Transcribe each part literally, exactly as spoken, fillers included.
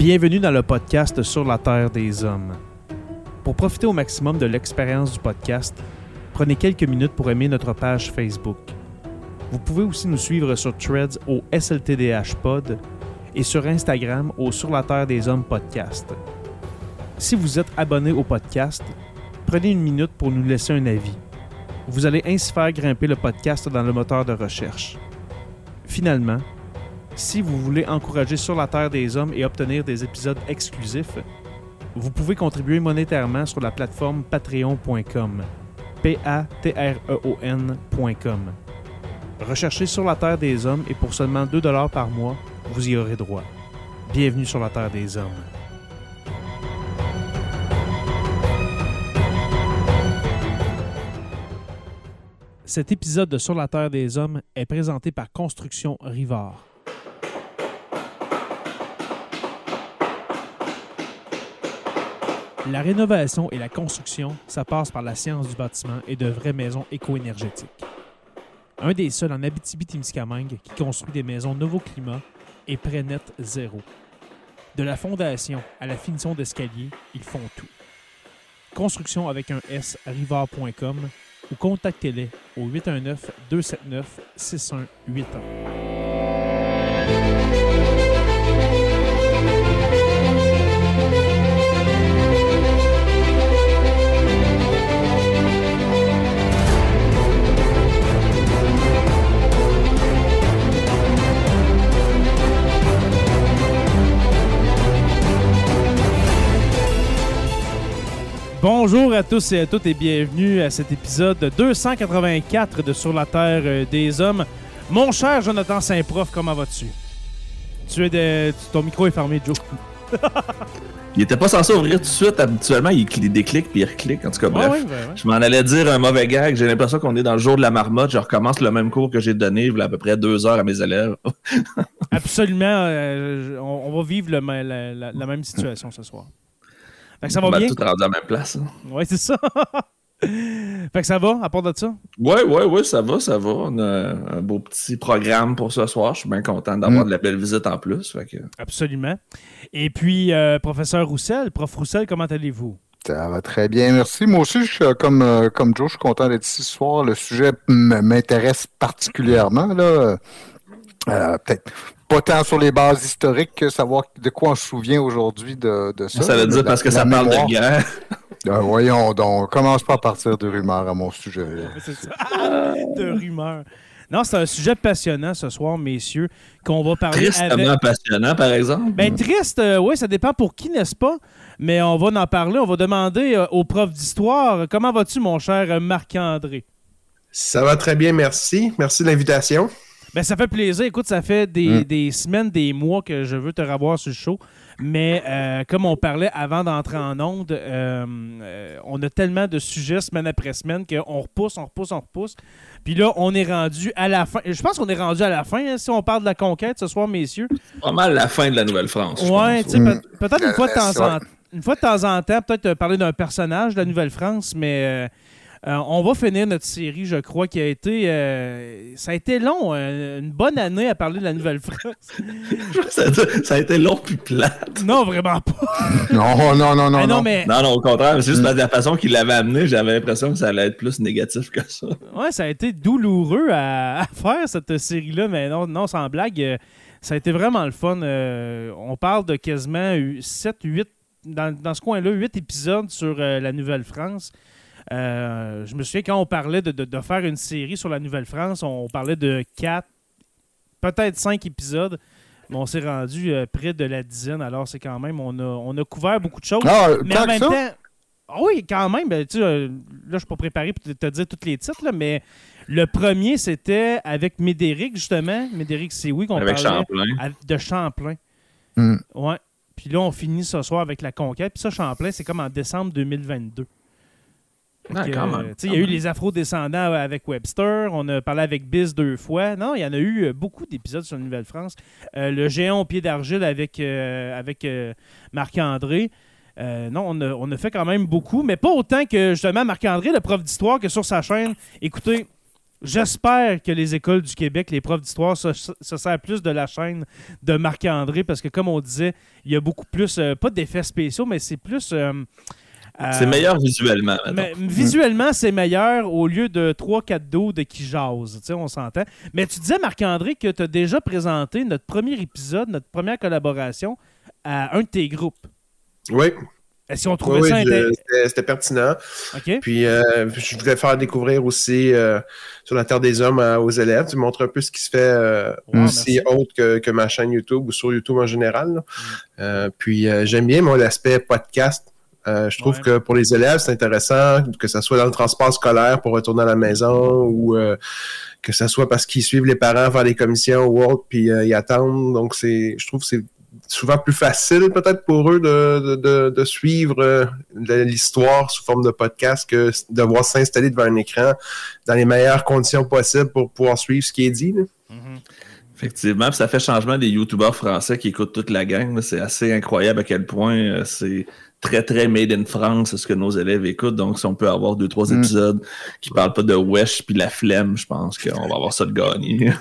Bienvenue dans le podcast Sur la Terre des Hommes. Pour profiter au maximum de l'expérience du podcast, prenez quelques minutes pour aimer notre page Facebook. Vous pouvez aussi nous suivre sur Threads au S L T D H Pod et sur Instagram au Sur la Terre des Hommes Podcast. Si vous êtes abonné au podcast, prenez une minute pour nous laisser un avis. Vous allez ainsi faire grimper le podcast dans le moteur de recherche. Finalement, si vous voulez encourager Sur la Terre des Hommes et obtenir des épisodes exclusifs, vous pouvez contribuer monétairement sur la plateforme patreon point com. P A T R E O N point com. Recherchez Sur la Terre des Hommes et pour seulement deux dollars par mois, vous y aurez droit. Bienvenue sur la Terre des Hommes. Cet épisode de Sur la Terre des Hommes est présenté par Construction Rivard. La rénovation et la construction, ça passe par la science du bâtiment et de vraies maisons éco-énergétiques. Un des seuls en Abitibi-Témiscamingue qui construit des maisons Nouveau Climat et prêt net zéro. De la fondation à la finition d'escalier, ils font tout. Construction avec un S, rivard point com ou contactez-les au huit un neuf, deux sept neuf, six un huit un. Bonjour à tous et à toutes et bienvenue à cet épisode deux cent quatre-vingt-quatre de Sur la Terre des Hommes. Mon cher Jonathan Saint-Prof, comment vas-tu? Tu es de... Ton micro est fermé, Joe. Il était pas censé ouvrir tout de suite. Habituellement, il déclique puis il reclique. En tout cas, bref, ah oui, ben ouais. Je m'en allais dire un mauvais gag. J'ai l'impression qu'on est dans le jour de la marmotte. Je recommence le même cours que j'ai donné il y a à peu près deux heures à mes élèves. Absolument. Euh, on, on va vivre le, la, la, la même situation ce soir. Fait que ça va on bien. On va tout rendu à la même place. Hein. Oui, c'est ça. Fait que ça va, à part de ça? Oui, oui, oui, ça va, ça va. On a un beau petit programme pour ce soir. Je suis bien content d'avoir mm. de la belle visite en plus. Fait que... Absolument. Et puis, euh, professeur Roussel, prof Roussel, comment allez-vous? Ça va très bien, merci. Moi aussi, je suis, comme, euh, comme Joe, je suis content d'être ici ce soir. Le sujet m'intéresse particulièrement. Là. Euh, peut-être... Pas tant sur les bases historiques que savoir de quoi on se souvient aujourd'hui de, de ça. Ça veut dire parce que ça mémoire. Parle de guerre. Euh, voyons donc, commence pas à partir de rumeurs à mon sujet. C'est ça. Ah, de rumeurs. Non, c'est un sujet passionnant ce soir, messieurs, qu'on va parler Tristement avec... passionnant, par exemple. Ben triste, euh, oui, ça dépend pour qui, n'est-ce pas? Mais on va en parler, on va demander euh, au prof d'histoire. Comment vas-tu, mon cher Marc-André? Ça va très bien, merci. Merci de l'invitation. Ben, ça fait plaisir. Écoute, ça fait des, mm. des semaines, des mois que je veux te revoir sur le show. Mais euh, comme on parlait avant d'entrer en onde, euh, euh, on a tellement de sujets semaine après semaine qu'on repousse, on repousse, on repousse. Puis là, on est rendu à la fin. Je pense qu'on est rendu à la fin, hein, si on parle de la conquête ce soir, messieurs. Pas mal la fin de la Nouvelle-France. Oui, tu sais, mm. pe- peut-être une fois, de temps en... une fois de temps en temps, peut-être parler d'un personnage de la Nouvelle-France, mais... Euh... Euh, on va finir notre série, je crois, qui a été... Euh, ça a été long, euh, une bonne année à parler de la Nouvelle-France. ça, ça a été long puis plate. Non, vraiment pas. non, non, non, non. Non, mais... non, non, au contraire. C'est juste mm. la façon qu'il l'avait amené, j'avais l'impression que ça allait être plus négatif que ça. Ouais, ça a été douloureux à, à faire, cette série-là, mais non, non, sans blague, euh, ça a été vraiment le fun. Euh, on parle de quasiment sept, huit, dans, dans ce coin-là, huit épisodes sur euh, la Nouvelle-France. Euh, je me souviens quand on parlait de, de, de faire une série sur la Nouvelle-France, on parlait de quatre, peut-être cinq épisodes, mais on s'est rendu euh, près de la dizaine. Alors c'est quand même, on a, on a couvert beaucoup de choses. Ah, mais en même ça? temps, oh oui, quand même. Ben, tu sais, euh, là, je suis pas préparé pour te, te dire tous les titres, là, mais le premier c'était avec Médéric justement, Médéric c'est oui qu'on avec parlait Champlain. De Champlain. Mm. Ouais. Puis là, on finit ce soir avec la conquête. Puis ça, Champlain, c'est comme en décembre deux mille vingt-deux. Non, que, quand même, quand il y a même. eu les Afro-descendants avec Webster, on a parlé avec Biz deux fois. Non, il y en a eu beaucoup d'épisodes sur la Nouvelle-France. Euh, le géant au pied d'argile avec, euh, avec euh, Marc-André. Euh, non, on a, on a fait quand même beaucoup, mais pas autant que justement Marc-André, le prof d'histoire, que sur sa chaîne. Écoutez, J'espère que les écoles du Québec, les profs d'histoire, se, se servent plus de la chaîne de Marc-André parce que, comme on disait, il y a beaucoup plus, euh, pas d'effets spéciaux, mais c'est plus... Euh, euh, c'est meilleur visuellement. Mais, visuellement, c'est meilleur au lieu de trois quatre dos de qui jase, tu sais, on s'entend. Mais tu disais, Marc-André, que tu as déjà présenté notre premier épisode, notre première collaboration à un de tes groupes. Oui. Si on trouvait oui, ça intéressant. C'était, c'était pertinent. Okay. Puis, euh, je voulais faire découvrir aussi euh, Sur la Terre des Hommes euh, aux élèves. Tu montres un peu ce qui se fait euh, wow, aussi merci. autre que, que ma chaîne YouTube ou sur YouTube en général. Mm. Euh, puis, euh, j'aime bien, moi, l'aspect podcast. Euh, je trouve ouais. que pour les élèves, c'est intéressant, que ce soit dans le transport scolaire pour retourner à la maison ou euh, que ce soit parce qu'ils suivent les parents faire des commissions ou autre, puis euh, ils attendent. Donc, c'est, je trouve que c'est souvent plus facile peut-être pour eux de, de, de, de suivre euh, de l'histoire sous forme de podcast que devoir s'installer devant un écran dans les meilleures conditions possibles pour pouvoir suivre ce qui est dit. Là. Mm-hmm. Effectivement, ça fait changement des youtubeurs français qui écoutent toute la gang. Là. C'est assez incroyable à quel point euh, c'est très, très made in France ce que nos élèves écoutent. Donc, si on peut avoir deux, trois mm. épisodes qui parlent pas de wesh puis la flemme, je pense qu'on va avoir ça de gagné.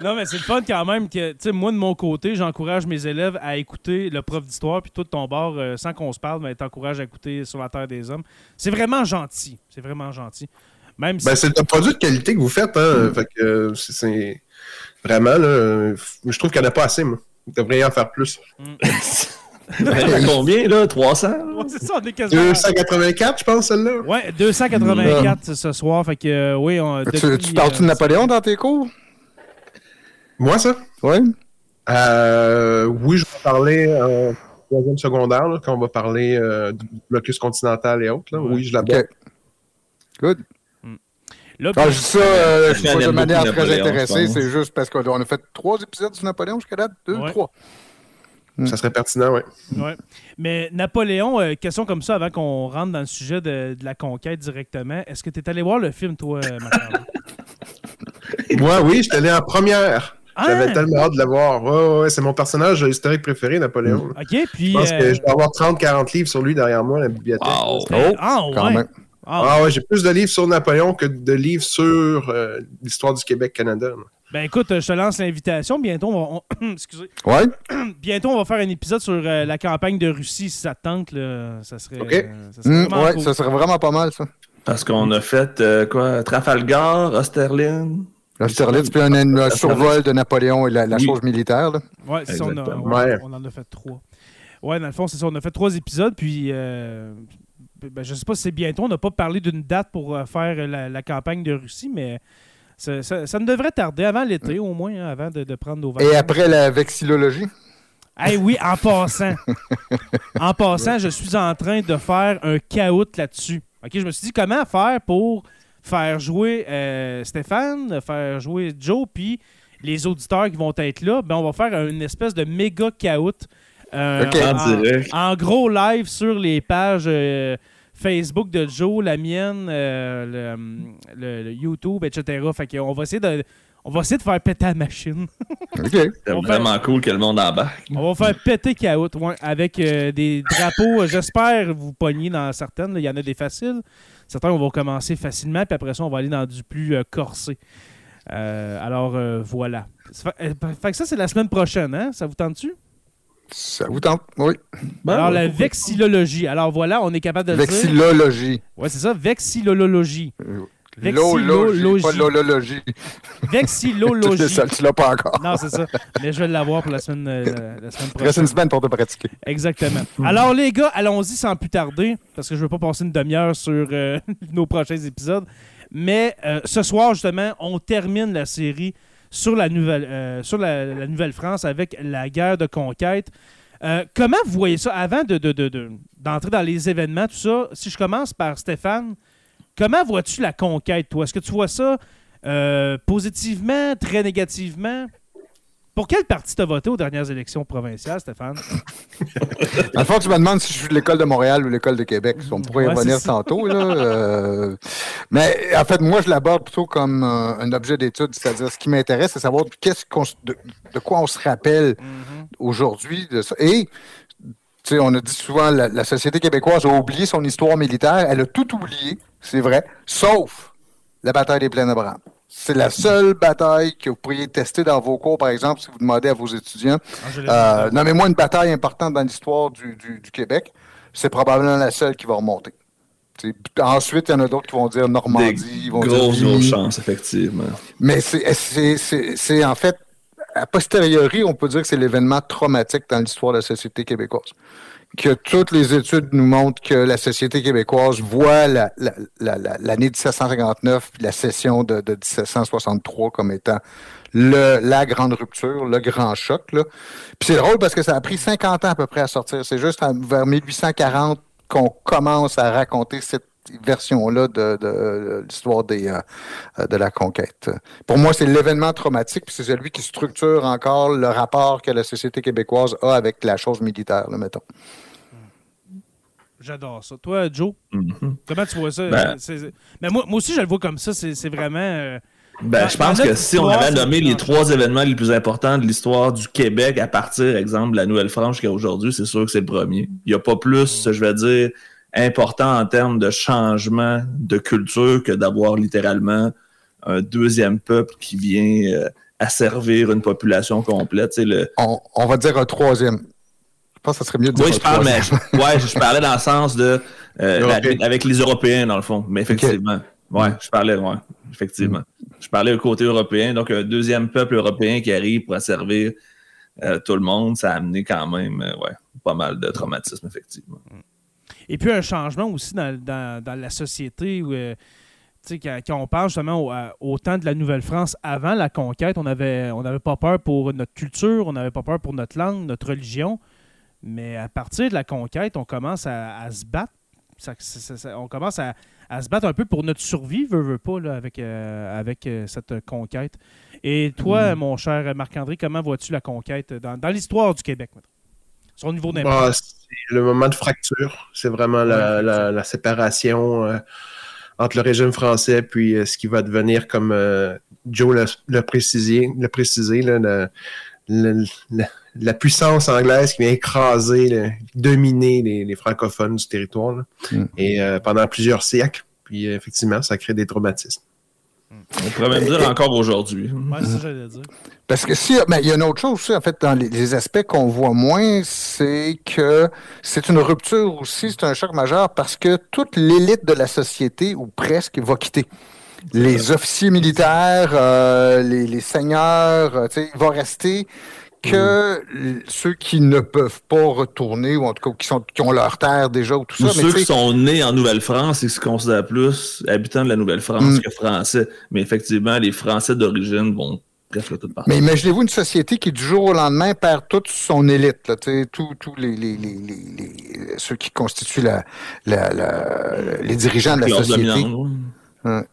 Non, mais c'est le fun quand même que, tu sais, moi, de mon côté, j'encourage mes élèves à écouter le prof d'histoire, puis toi, de ton bord, euh, sans qu'on se parle, mais t'encourages à écouter Sur la Terre des Hommes. C'est vraiment gentil. C'est vraiment gentil. Même si... Ben, c'est un produit de qualité que vous faites, hein. Mm. Fait que euh, c'est, c'est vraiment, là, je trouve qu'il n'y en a pas assez, moi. Vous devriez en faire plus. Mm. Ben, combien, là? trois cents? Ouais, c'est ça, on est quasiment... deux cent quatre-vingt-quatre, je pense, celle-là. Ouais, deux cent quatre-vingt-quatre mm. ce soir. Fait que, euh, oui, on... Tu, depuis, tu parles-tu euh, de Napoléon dans tes cours? Moi, ça? Oui. Euh, oui, je vais parler euh, troisième secondaire, là, quand on va parler euh, du blocus continental et autres. Là. Oui, oui, je l'aborde. Okay. Good. Mm. Là, quand je dis ça, euh, je suis de manière très intéressée, c'est juste parce qu'on a fait trois épisodes sur Napoléon jusqu'à date, deux, ouais. trois. Mm. Ça serait pertinent, oui. Ouais. Mais Napoléon, euh, question comme ça, avant qu'on rentre dans le sujet de, de la conquête directement, est-ce que tu es allé voir le film, toi, Marc-André? Moi, oui, je suis allé en première. Ah! J'avais tellement hâte de le voir. Ouais, ouais, c'est mon personnage historique préféré, Napoléon. OK, puis... Je pense euh... que je vais avoir trente à quarante livres sur lui derrière moi à la bibliothèque. Wow. Oh, oh, quand ouais. même. Oh, ah ouais, j'ai plus de livres sur Napoléon que de livres sur euh, l'histoire du Québec-Canada. Ben écoute, je te lance l'invitation. Bientôt, on va... On... Excusez. Ouais. Bientôt, on va faire un épisode sur euh, la campagne de Russie, si ça te tente. Là. Ça serait... OK. Euh, ça serait mmh, ouais, cool. Ça serait vraiment pas mal, ça. Parce qu'on a fait, euh, quoi, Trafalgar, Osterlin... La Sterlitz, puis un, un survol de Napoléon et la, la oui. chose militaire. Oui, c'est ça, on, a, on, ouais. on en a fait trois. Oui, dans le fond, c'est ça, on a fait trois épisodes, puis euh, ben, je ne sais pas si c'est bientôt, on n'a pas parlé d'une date pour faire la, la campagne de Russie, mais ça, ça, ça ne devrait tarder avant l'été, au moins, hein, avant de, de prendre nos vacances. Et après la vexillologie? Eh oui, en passant. En passant, je suis en train de faire un caout là-dessus. Okay, je me suis dit, comment faire pour... faire jouer euh, Stéphane, faire jouer Joe, puis les auditeurs qui vont être là, ben on va faire une espèce de méga caout euh, okay, en, en, en gros live sur les pages euh, Facebook de Joe, la mienne, euh, le, le, le YouTube, et cetera. Fait qu'on va essayer de, on va essayer de faire péter la machine. Okay. C'est vraiment faire, cool que le monde embarque. On va faire péter caout ouais, avec euh, des drapeaux. J'espère vous pogner dans certaines. Il y en a des faciles. Certains, on va commencer facilement, puis après ça, on va aller dans du plus euh, corsé. Euh, alors, euh, voilà. Ça fait, fait que ça, c'est la semaine prochaine, hein? Ça vous tente-tu? Ça vous tente, oui. Ben, alors, oui. La vexillologie. Alors, voilà, on est capable de vexillologie. Dire... Oui, c'est ça, vexillologie. Vexillologie. Pas l'olologie. Vexillologie. Ça, tu l'as pas encore. Non, c'est ça. Mais je vais l'avoir pour la semaine, la, la semaine prochaine. Reste une semaine pour te pratiquer. Exactement. Alors, les gars, allons-y sans plus tarder, parce que je ne veux pas passer une demi-heure sur euh, nos prochains épisodes. Mais euh, ce soir, justement, on termine la série sur la nouvelle, euh, sur la, la Nouvelle-France avec la guerre de conquête. Euh, comment vous voyez ça avant de, de, de, de, d'entrer dans les événements, tout ça? Si je commence par Stéphane, comment vois-tu la conquête, toi? Est-ce que tu vois ça euh, positivement, très négativement? Pour quel parti t'as voté aux dernières élections provinciales, Stéphane? Dans le fond, tu me demandes si je suis de l'École de Montréal ou l'École de Québec. On pourrait y ouais, revenir tantôt. Là. Euh... Mais en fait, moi, je l'aborde plutôt comme euh, un objet d'étude. C'est-à-dire, ce qui m'intéresse, c'est savoir qu'est-ce qu'on s... de... de quoi on se rappelle mm-hmm. aujourd'hui. De ça. Et... T'sais, on a dit souvent, la, la société québécoise a oublié son histoire militaire. Elle a tout oublié, c'est vrai, sauf la bataille des Plaines d'Abraham. C'est la seule bataille que vous pourriez tester dans vos cours, par exemple, si vous demandez à vos étudiants. Euh, nommez-moi une bataille importante dans l'histoire du, du, du Québec. C'est probablement la seule qui va remonter. T'sais, ensuite, il y en a d'autres qui vont dire Normandie. Ils vont grosses, dire grosses chances, effectivement. Mais c'est, c'est, c'est, c'est en fait, a posteriori, on peut dire que c'est l'événement traumatique dans l'histoire de la société québécoise. Que toutes les études nous montrent que la société québécoise voit la, la, la, la, l'année dix-sept cent cinquante-neuf et la session de, de dix-sept cent soixante-trois comme étant le, la grande rupture, le grand choc. Là. Puis c'est drôle parce que ça a pris cinquante ans à peu près à sortir. C'est juste en, vers mille huit cent quarante qu'on commence à raconter cette version-là de, de, de l'histoire des, euh, de la conquête. Pour moi, c'est l'événement traumatique, puis c'est celui qui structure encore le rapport que la société québécoise a avec la chose militaire, là, mettons. J'adore ça. Toi, Joe, mm-hmm. comment tu vois ça? Ben, c'est, c'est... Ben, moi, moi aussi, je le vois comme ça. C'est, c'est vraiment... Euh... Ben, ben, je pense que si on avait nommé les trois événements les plus importants de l'histoire du Québec à partir, exemple, de la Nouvelle-France jusqu'à aujourd'hui, c'est sûr que c'est le premier. Il n'y a pas plus, je vais dire, important en termes de changement de culture que d'avoir littéralement un deuxième peuple qui vient euh, asservir une population complète. C'est le... on, on va dire un troisième. Je pense que ça serait mieux de dire oui, je parle, mais je, ouais, je parlais dans le sens de... Euh, la, avec les Européens, dans le fond. Mais effectivement... Okay. Oui, je parlais, ouais, effectivement. Je parlais du côté européen, donc un deuxième peuple européen qui arrive pour servir euh, tout le monde, ça a amené quand même euh, ouais, pas mal de traumatisme, effectivement. Et puis un changement aussi dans, dans, dans la société, où, euh, quand on parle justement au, à, au temps de la Nouvelle-France, avant la conquête, on n'avait on avait pas peur pour notre culture, on n'avait pas peur pour notre langue, notre religion, mais à partir de la conquête, on commence à, à se battre, ça, ça, ça, on commence à... à se battre un peu pour notre survie, veut, veut pas, là, avec, euh, avec euh, cette conquête. Et toi, mmh. mon cher Marc-André, comment vois-tu la conquête dans, dans l'histoire du Québec, maintenant? Son niveau d'impact? Bah, c'est le moment de fracture. C'est vraiment la, mmh. la, la séparation euh, entre le régime français puis euh, ce qui va devenir, comme euh, Joe l'a, l'a précisé, l'a précisé là, la, la, la, la puissance anglaise qui vient écraser, là, dominer les, les francophones du territoire, là, mm. et euh, pendant plusieurs siècles. Puis euh, effectivement, ça crée des traumatismes. Mm. On pourrait même dire et, encore aujourd'hui. Ouais, c'est ça que j'allais dire. Parce que si, mais il y a une autre chose aussi, en fait, dans les, les aspects qu'on voit moins, c'est que c'est une rupture aussi, c'est un choc majeur parce que toute l'élite de la société, ou presque, va quitter. Les officiers militaires, euh, les, les seigneurs, euh, tu sais, il va rester que mmh. ceux qui ne peuvent pas retourner, ou en tout cas qui, sont, qui ont leur terre déjà, ou tout ça. Ou mais ceux qui sont nés en Nouvelle-France et qui se considèrent plus habitants de la Nouvelle-France mmh. que Français. Mais effectivement, les Français d'origine vont presque tout partout. Mais imaginez-vous une société qui, du jour au lendemain, perd toute son élite, là, tous les, les, les, les, les, ceux qui constituent la, la, la, les dirigeants de la société.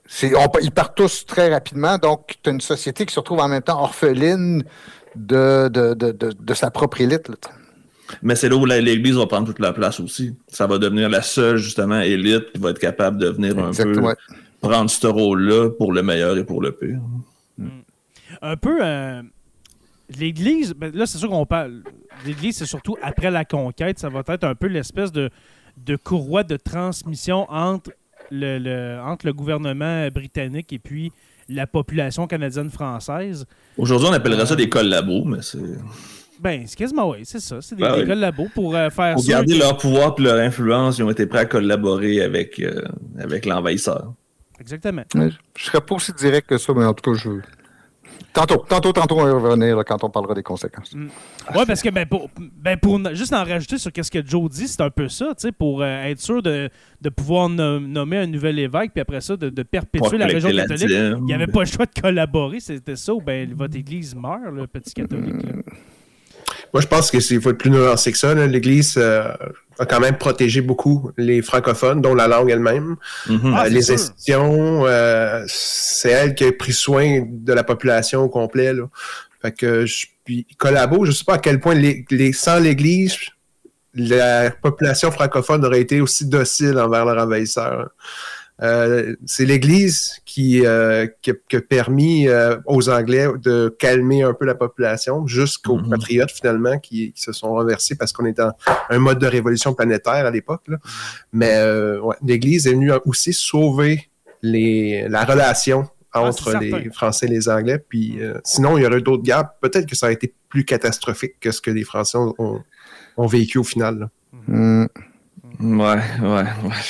C'est, on, ils partent tous très rapidement, donc tu as une société qui se retrouve en même temps orpheline de, de, de, de, de sa propre élite. Là. Mais c'est là où l'Église va prendre toute la place aussi. Ça va devenir la seule, justement, élite qui va être capable de venir un exact, peu ouais. prendre ce rôle-là pour le meilleur et pour le pire. Mm. Un peu, euh, l'Église, ben là c'est sûr qu'on parle, l'Église c'est surtout après la conquête, ça va être un peu l'espèce de, de courroie de transmission entre Le, le, entre le gouvernement britannique et puis la population canadienne-française. Aujourd'hui, on appellerait euh, ça des collabos, mais c'est... Ben, c'est quasiment, oui, c'est ça. C'est des, ben, des collabos pour euh, faire... Pour garder que... leur pouvoir et leur influence, ils ont été prêts à collaborer avec, euh, avec l'envahisseur. Exactement. Mais je serais pas aussi direct que ça, mais en tout cas, je... Tantôt, tantôt, tantôt, on va revenir là, quand on parlera des conséquences. Mm. Oui, parce que ben, pour, ben, pour juste en rajouter sur ce que Joe dit, c'est un peu ça, tu sais, pour euh, être sûr de, de pouvoir nommer un nouvel évêque, puis après ça, de, de perpétuer la religion catholique. Il n'y avait pas le choix de collaborer, c'était ça, ou bien votre Église meurt, le petit catholique. Là. Moi, je pense qu'il faut être plus nuancé que ça. Là. L'Église euh, a quand même protégé beaucoup les francophones, dont la langue elle-même. Mm-hmm. Ah, euh, les sûr. institutions, euh, c'est elle qui a pris soin de la population au complet. Là. Fait que je puis collabo, je sais pas à quel point les, les, sans l'Église, la population francophone aurait été aussi docile envers leur envahisseur. Hein. Euh, c'est l'Église qui, euh, qui, qui a permis euh, aux Anglais de calmer un peu la population jusqu'aux mm-hmm. patriotes finalement qui, qui se sont renversés parce qu'on est en un mode de révolution planétaire à l'époque. Là. Mais euh, ouais, l'Église est venue aussi sauver les, la relation entre ah, les Français et les Anglais. Puis, euh, sinon, il y aurait d'autres guerres. Peut-être que ça aurait été plus catastrophique que ce que les Français ont, ont vécu au final. Mm. Ouais, ouais, ouais.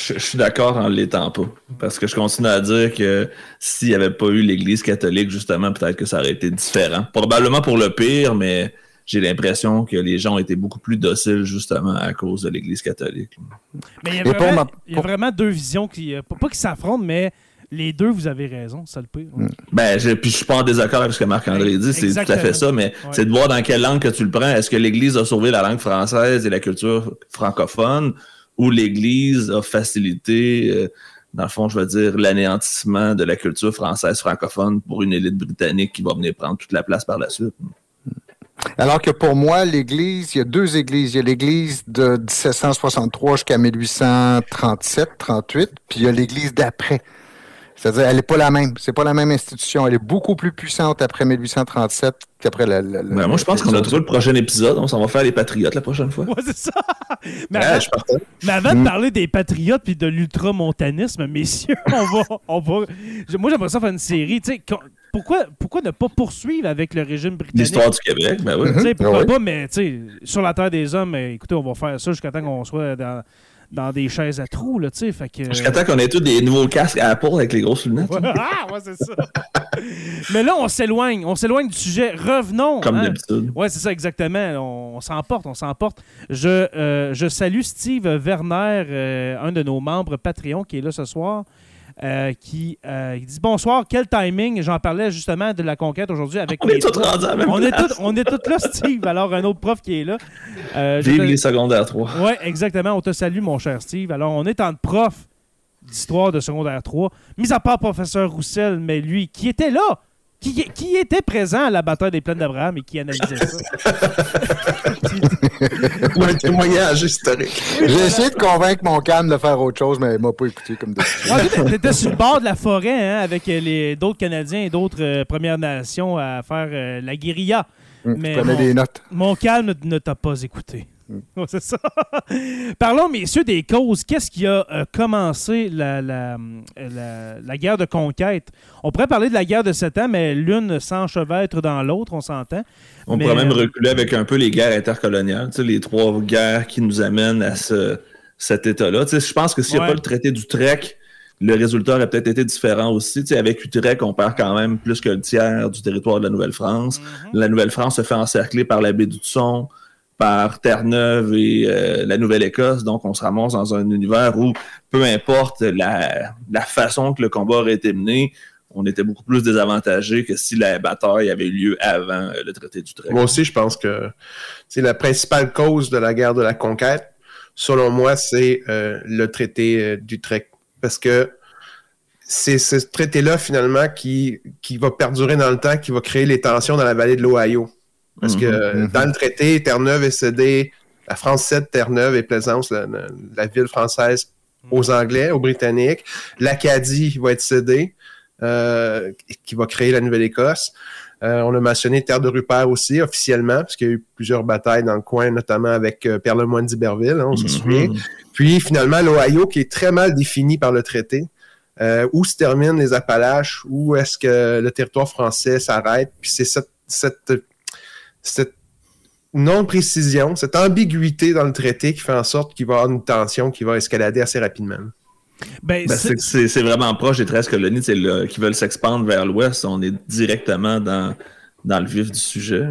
Je, je suis d'accord en l'étant pas. Parce que je continue à dire que s'il n'y avait pas eu l'Église catholique, justement, peut-être que ça aurait été différent. Probablement pour le pire, mais j'ai l'impression que les gens ont été beaucoup plus dociles, justement, à cause de l'Église catholique. Mais il y a, vraiment, ma... il y a vraiment deux visions qui, pas qui s'affrontent, mais les deux, vous avez raison, ça le pire. Ouais. Ben, je, puis je suis pas en désaccord avec ce que Marc-André dit, c'est exactement. Tout à fait ça, mais ouais. C'est de voir dans quelle langue que tu le prends. Est-ce que l'Église a sauvé la langue française et la culture francophone, où l'Église a facilité, euh, dans le fond, je veux dire, l'anéantissement de la culture française francophone pour une élite britannique qui va venir prendre toute la place par la suite. Alors que pour moi, l'Église, il y a deux Églises. Il y a l'Église de dix-sept cent soixante-trois jusqu'à mille huit cent trente-sept trente-huit, puis il y a l'Église d'après. C'est-à-dire, elle n'est pas la même. C'est pas la même institution. Elle est beaucoup plus puissante après mille huit cent trente-sept qu'après la... la, la ben, moi, je pense qu'on a trouvé le prochain épisode. On s'en va faire les Patriotes la prochaine fois. Ouais, c'est ça! Mais, ouais, avant, je pense... mais avant de parler des Patriotes et de l'ultramontanisme, messieurs, on va... On va... Moi, j'aimerais ça faire une série. Tu sais, pourquoi, pourquoi ne pas poursuivre avec le régime britannique? L'histoire du Québec, ben oui. Tu sais, pourquoi pas, mais tu sais, sur la Terre des Hommes, écoutez, on va faire ça jusqu'à temps qu'on soit dans... dans des chaises à trous, là, tu sais, fait que... Jusqu'à temps qu'on ait tous des nouveaux casques à Apple avec les grosses lunettes. Ah, ouais, c'est ça. Mais là, on s'éloigne, on s'éloigne du sujet. Revenons. Comme hein. d'habitude. Ouais, c'est ça, exactement. On, on s'emporte, on s'emporte. Je, euh, je salue Steve Werner, euh, un de nos membres Patreon qui est là ce soir, euh, qui, euh, qui dit « Bonsoir, quel timing! » J'en parlais justement de la conquête aujourd'hui avec... On est tous rendus à la même on place. Est tout, on est tous là, Steve. Alors, un autre prof qui est là. Euh, Vive te... les secondaires trois. Oui, exactement. On te salue, mon cher Steve. Alors, on est en prof d'histoire de secondaire trois, mis à part professeur Roussel, mais lui, qui était là, qui, qui était présent à la bataille des Plaines d'Abraham et qui analysait ça. Ou un témoignage historique. J'ai essayé de convaincre Montcalm de faire autre chose, mais il m'a pas écouté comme d'habitude. Ah, t'étais sur le bord de la forêt hein, avec les, d'autres Canadiens et d'autres euh, Premières Nations à faire euh, la guérilla. Mmh, mais tu prenais des notes. Montcalm ne t'a pas écouté. Mmh. Ouais, c'est ça. Parlons, messieurs, des causes. Qu'est-ce qui a euh, commencé la, la, la, la guerre de conquête? On pourrait parler de la guerre de sept ans, mais l'une s'enchevêtre dans l'autre, on s'entend. On mais... pourrait même reculer avec un peu les guerres intercoloniales, tu sais, les trois guerres qui nous amènent à ce, cet état-là. Tu sais, je pense que s'il n'y a ouais. pas le traité d'Utrecht, le résultat aurait peut-être été différent aussi. Tu sais, avec Utrecht, on perd quand même plus que le tiers du territoire de la Nouvelle-France. Mm-hmm. La Nouvelle-France se fait encercler par la baie d'Hudson, par Terre-Neuve et euh, la Nouvelle-Écosse. Donc, on se ramasse dans un univers où, peu importe la, la façon que le combat aurait été mené, on était beaucoup plus désavantagés que si la bataille avait eu lieu avant euh, le traité d'Utrecht. Moi aussi, je pense que c'est la principale cause de la guerre de la conquête, selon moi, c'est euh, le traité euh, d'Utrecht. Parce que c'est ce traité-là, finalement, qui, qui va perdurer dans le temps, qui va créer les tensions dans la vallée de l'Ohio. Parce que mm-hmm, mm-hmm. dans le traité, Terre-Neuve est cédée, la France cède Terre-Neuve et Plaisance, la, la, la ville française, aux Anglais, aux Britanniques. L'Acadie va être cédée. Euh, qui va créer la Nouvelle-Écosse. Euh, on a mentionné Terre-de-Rupert aussi, officiellement, parce qu'il y a eu plusieurs batailles dans le coin, notamment avec euh, Pierre-Lemoyne d'Iberville, hein, on se souvient. Mm-hmm. Puis, finalement, l'Ohio, qui est très mal défini par le traité, euh, où se terminent les Appalaches, où est-ce que le territoire français s'arrête. Puis, c'est cette, cette, cette non-précision, cette ambiguïté dans le traité qui fait en sorte qu'il va y avoir une tension qui va escalader assez rapidement. Ben, ben, c'est... C'est, c'est vraiment proche des treize colonies le, qui veulent s'expandre vers l'ouest. On est directement dans, dans le vif du sujet.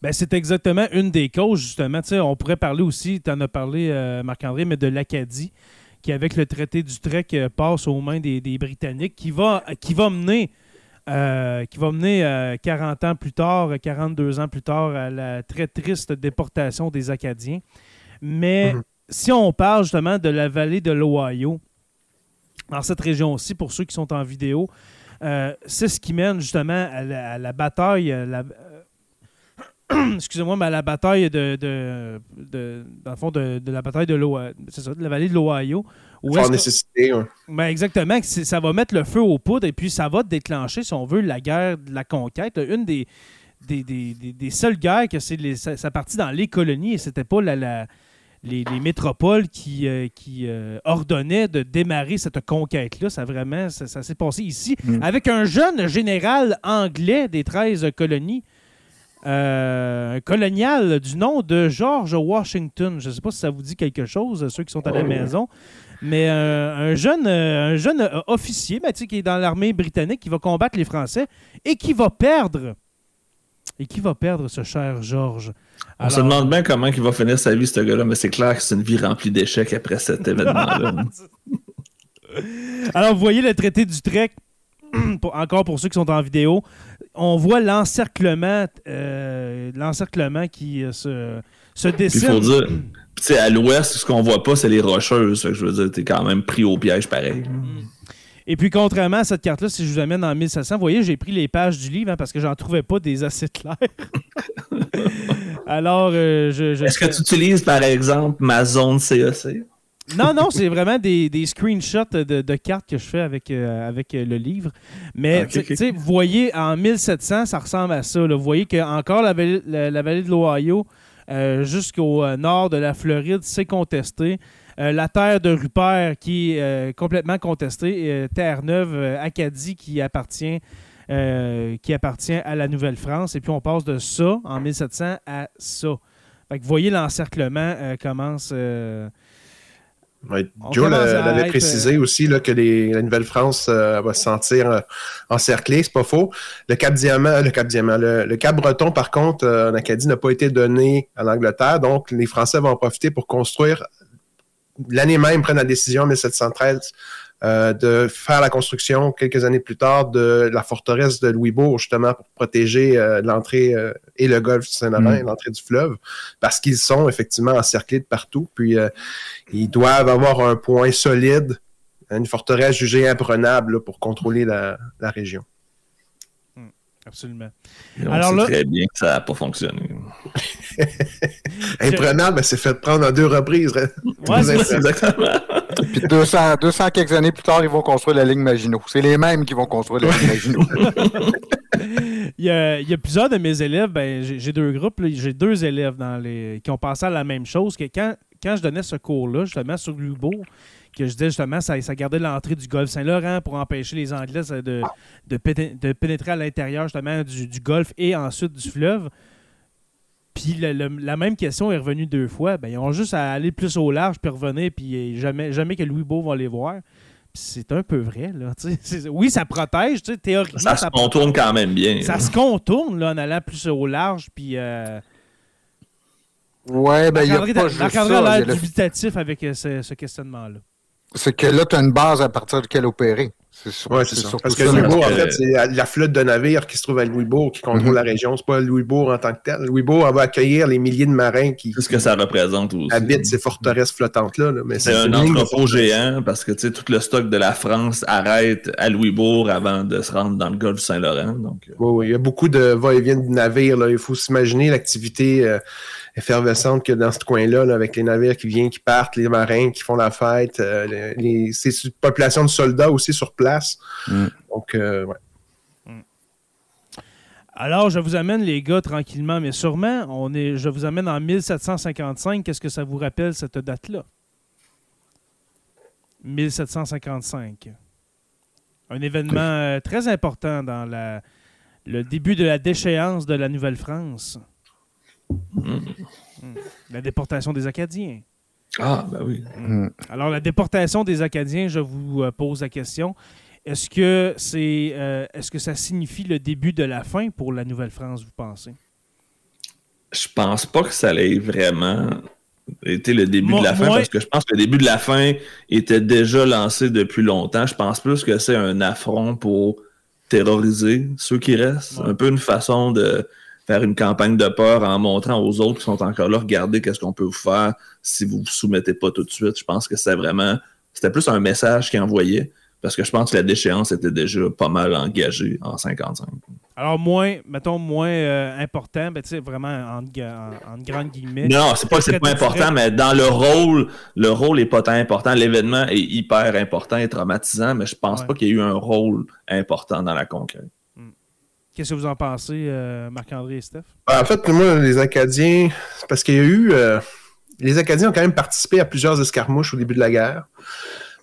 Ben, c'est exactement une des causes, justement. T'sais, on pourrait parler aussi, tu en as parlé, euh, Marc-André, mais de l'Acadie, qui, avec le traité d'Utrecht, passe aux mains des, des Britanniques, qui va, qui va mener, euh, qui va mener euh, quarante ans plus tard, quarante-deux ans plus tard, à la très triste déportation des Acadiens. Mais mmh. si on parle justement de la vallée de l'Ohio, dans cette région aussi, pour ceux qui sont en vidéo, euh, c'est ce qui mène justement à la, à la bataille, à la, euh, excusez-moi, mais à la bataille de, de, de dans le fond de, de la bataille de l'Ohio, c'est ça, de la vallée de l'Ohio. Sans nécessité. Hein. Ben exactement, c'est, ça va mettre le feu aux poudres et puis ça va déclencher, si on veut, la guerre de la conquête, une des des des, des, des seules guerres que c'est les, ça, ça partit dans les colonies et c'était pas la, la les, les métropoles qui, euh, qui euh, ordonnaient de démarrer cette conquête-là. Ça, vraiment, ça, ça s'est passé ici, mmh. avec un jeune général anglais des treize colonies, euh, un colonial du nom de George Washington. Je ne sais pas si ça vous dit quelque chose, ceux qui sont à la maison. Mais euh, un jeune, euh, un jeune euh, officier ben, qui est dans l'armée britannique, qui va combattre les Français et qui va perdre. Et qui va perdre ce cher Georges? On Alors... se demande bien comment il va finir sa vie, ce gars-là, mais c'est clair que c'est une vie remplie d'échecs après cet événement-là. Alors, vous voyez le traité d'Utrecht, encore pour ceux qui sont en vidéo, on voit l'encerclement, euh, l'encerclement qui euh, se, se dessine. Il faut dire... T'sais, à l'ouest, ce qu'on voit pas, c'est les rocheuses. Je veux dire, t'es quand même pris au piège pareil. Et puis, contrairement à cette carte-là, si je vous amène en mille sept cents, vous voyez, j'ai pris les pages du livre hein, parce que j'en trouvais pas des assez claires. Alors, euh, je... je Est-ce fais... que tu utilises, par exemple, ma zone C A C? Non, non, c'est vraiment des, des screenshots de, de cartes que je fais avec, euh, avec le livre. Mais, okay, tu sais, okay. vous voyez, en mille sept cents, ça ressemble à ça. Là. Vous voyez qu'encore la, la, la vallée de l'Ohio... Euh, jusqu'au euh, nord de la Floride, c'est contesté. Euh, la terre de Rupert, qui est euh, complètement contestée. Euh, Terre-Neuve, euh, Acadie, qui appartient, euh, qui appartient à la Nouvelle-France. Et puis, on passe de ça, en mille sept cents, à ça. Fait que vous voyez, l'encerclement euh, commence... Euh... Ouais, Joe l'avait précisé euh... aussi là, que les, la Nouvelle-France euh, va se sentir euh, encerclée, c'est pas faux. Le Cap Diamant, le Cap Diamant, le, le Cap Breton, par contre, euh, en Acadie, n'a pas été donné à l'Angleterre, donc les Français vont en profiter pour construire. L'année même, prennent la décision en mille sept cent treize euh, de faire la construction quelques années plus tard de la forteresse de Louisbourg, justement, pour protéger euh, l'entrée euh, et le golfe du Saint-Laurent, mmh. l'entrée du fleuve, parce qu'ils sont effectivement encerclés de partout. Puis, euh, ils doivent avoir un point solide, une forteresse jugée imprenable là, pour contrôler la, la région. Absolument. On Alors sait là... très bien que ça n'a pas fonctionné. Imprenable, mais c'est fait prendre en deux reprises. Ouais, c'est exactement. Puis deux cents, deux cents quelques années plus tard, ils vont construire la ligne Maginot. C'est les mêmes qui vont construire la ligne Maginot. il, y a, il y a plusieurs de mes élèves, ben, j'ai, j'ai deux groupes, là, j'ai deux élèves dans les, qui ont passé à la même chose que quand, quand je donnais ce cours-là, justement sur Louisbourg, que je disais justement, ça, ça gardait l'entrée du golfe Saint-Laurent pour empêcher les Anglais de, de, pété, de pénétrer à l'intérieur justement du, du golfe et ensuite du fleuve. Puis le, le, la même question est revenue deux fois. Ben, ils ont juste à aller plus au large puis revenir, puis jamais, jamais que Louisbourg va les voir. Puis c'est un peu vrai, là. C'est, oui, ça protège, théoriquement. Ça se ça contourne protège, quand même bien. Ça là. se contourne là, en allant plus au large, puis... Euh, ouais, ben il y a pas juste ça. Marc-André a l'air dubitatif avec ce, ce questionnement-là. C'est que là, tu as une base à partir duquel opérer. C'est sûr. Ouais, c'est, c'est ça. Parce que ça, Louisbourg, parce que... en fait, c'est la flotte de navires qui se trouve à Louisbourg, qui contrôle mm-hmm. la région. C'est pas Louisbourg en tant que tel. Louisbourg va accueillir les milliers de marins qui, c'est ce que ça représente aussi. Habitent ces forteresses flottantes-là. Là. Mais c'est, c'est un entrepôt géant parce que tout le stock de la France arrête à Louisbourg avant de se rendre dans le golfe Saint-Laurent. Donc... Oui, oui, il y a beaucoup de va-et-vient de navires. Là. Il faut s'imaginer l'activité... Euh... effervescente que dans ce coin-là, là, avec les navires qui viennent, qui partent, les marins qui font la fête, euh, les, c'est une population de soldats aussi sur place. Mm. Donc, euh, ouais. Alors, je vous amène, les gars, tranquillement, mais sûrement. On est, je vous amène en mille sept cent cinquante-cinq. Qu'est-ce que ça vous rappelle, cette date-là? mille sept cent cinquante-cinq. Un événement euh, très important dans la, le début de la déchéance de la Nouvelle-France. Mmh. Mmh. La déportation des Acadiens. Ah, ben oui. Mmh. Alors, la déportation des Acadiens, je vous euh, pose la question. Est-ce que, c'est, euh, est-ce que ça signifie le début de la fin pour la Nouvelle-France, vous pensez? Je pense pas que ça ait vraiment été le début Moi, de la fin, ouais. parce que je pense que le début de la fin était déjà lancé depuis longtemps. Je pense plus que c'est un affront pour terroriser ceux qui restent. Ouais. Un peu une façon de... faire une campagne de peur en montrant aux autres qui sont encore là, regardez qu'est-ce qu'on peut vous faire si vous ne vous soumettez pas tout de suite. Je pense que c'était vraiment, c'était plus un message qu'ils envoyaient, parce que je pense que la déchéance était déjà pas mal engagée en cinquante-cinq. Alors moins, mettons, moins euh, important, ben tu sais, vraiment en, en, en grande guillemets. Non, c'est pas que c'est pas important, mais dans le rôle, le rôle est pas tant important. L'événement est hyper important et traumatisant, mais je pense ouais. pas qu'il y ait eu un rôle important dans la conquête. Qu'est-ce que vous en pensez, euh, Marc-André et Steph? En fait, moi, les Acadiens, parce qu'il y a eu... Euh, les Acadiens ont quand même participé à plusieurs escarmouches au début de la guerre.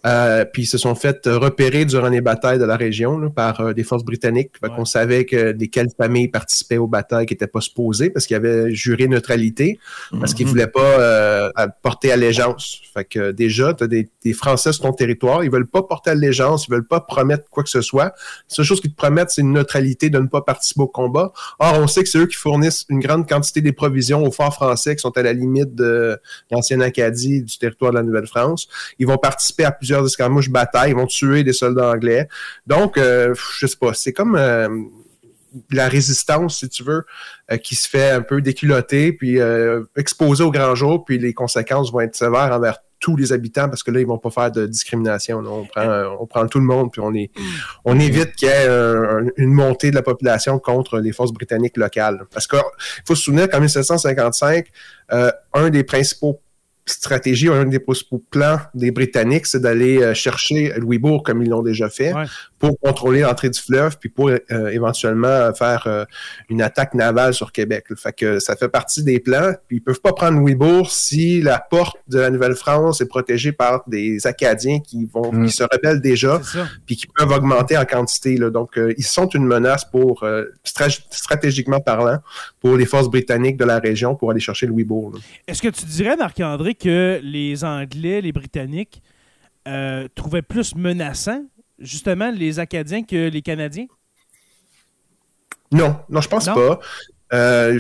Euh, puis ils se sont fait repérer durant les batailles de la région là, par euh, des forces britanniques. Ouais. On savait que desquelles familles participaient aux batailles qui n'étaient pas supposées parce qu'ils avaient juré neutralité, parce mm-hmm. qu'ils ne voulaient pas euh, porter allégeance. Fait que déjà, tu as des, des Français sur ton territoire, ils ne veulent pas porter allégeance, ils ne veulent pas promettre quoi que ce soit. La seule chose qu'ils te promettent, c'est une neutralité de ne pas participer au combat. Or, on sait que c'est eux qui fournissent une grande quantité des provisions aux forts français qui sont à la limite de l'ancienne Acadie, du territoire de la Nouvelle-France. Ils vont participer à plusieurs escarmouches batailles, ils vont tuer des soldats anglais. Donc, euh, je sais pas, c'est comme euh, la résistance, si tu veux, euh, qui se fait un peu déculotter, puis euh, exposée au grand jour, puis les conséquences vont être sévères envers tous les habitants, parce que là, ils vont pas faire de discrimination. On prend, on prend tout le monde, puis on, est, on évite qu'il y ait euh, une montée de la population contre les forces britanniques locales. Parce qu'il faut se souvenir qu'en dix-sept cent cinquante-cinq, euh, un des principaux stratégie, un des plans des Britanniques, c'est d'aller chercher Louisbourg, comme ils l'ont déjà fait, ouais. pour contrôler l'entrée du fleuve, puis pour euh, éventuellement faire euh, une attaque navale sur Québec. Fait que ça fait partie des plans. Puis ils peuvent pas prendre Louisbourg si la porte de la Nouvelle-France est protégée par des Acadiens qui vont mmh. qui se rebellent déjà, puis qui peuvent augmenter en quantité. Là. Donc, euh, ils sont une menace pour, euh, strat- stratégiquement parlant, pour les forces britanniques de la région pour aller chercher Louisbourg. Là. Est-ce que tu dirais, Marc-André, que les Anglais, les Britanniques euh, trouvaient plus menaçants, justement, les Acadiens que les Canadiens? Non, non, je pense non. pas. Euh,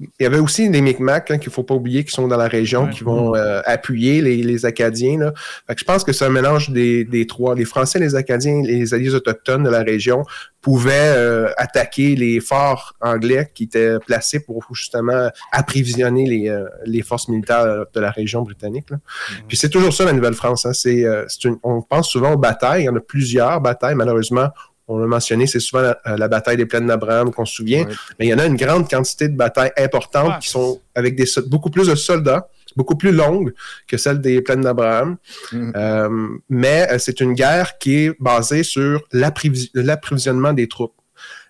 il y avait aussi les Micmacs hein, qu'il ne faut pas oublier, qui sont dans la région, ouais. qui vont euh, appuyer les, les Acadiens. Là. Fait que je pense que c'est un mélange des, des trois. Les Français, les Acadiens, les alliés autochtones de la région pouvaient euh, attaquer les forts anglais qui étaient placés pour justement approvisionner les, euh, les forces militaires de la région britannique. Là. Mmh. Puis c'est toujours ça la Nouvelle-France. Hein. C'est, euh, c'est une, on pense souvent aux batailles. Il y en a plusieurs batailles, malheureusement. On l'a mentionné, c'est souvent la, la bataille des Plaines d'Abraham qu'on se souvient, oui. mais il y en a une grande quantité de batailles importantes ah, qui sont avec des beaucoup plus de soldats, beaucoup plus longues que celles des Plaines d'Abraham. Mm-hmm. Euh, mais c'est une guerre qui est basée sur l'approvisionnement l'approvisionnement des troupes.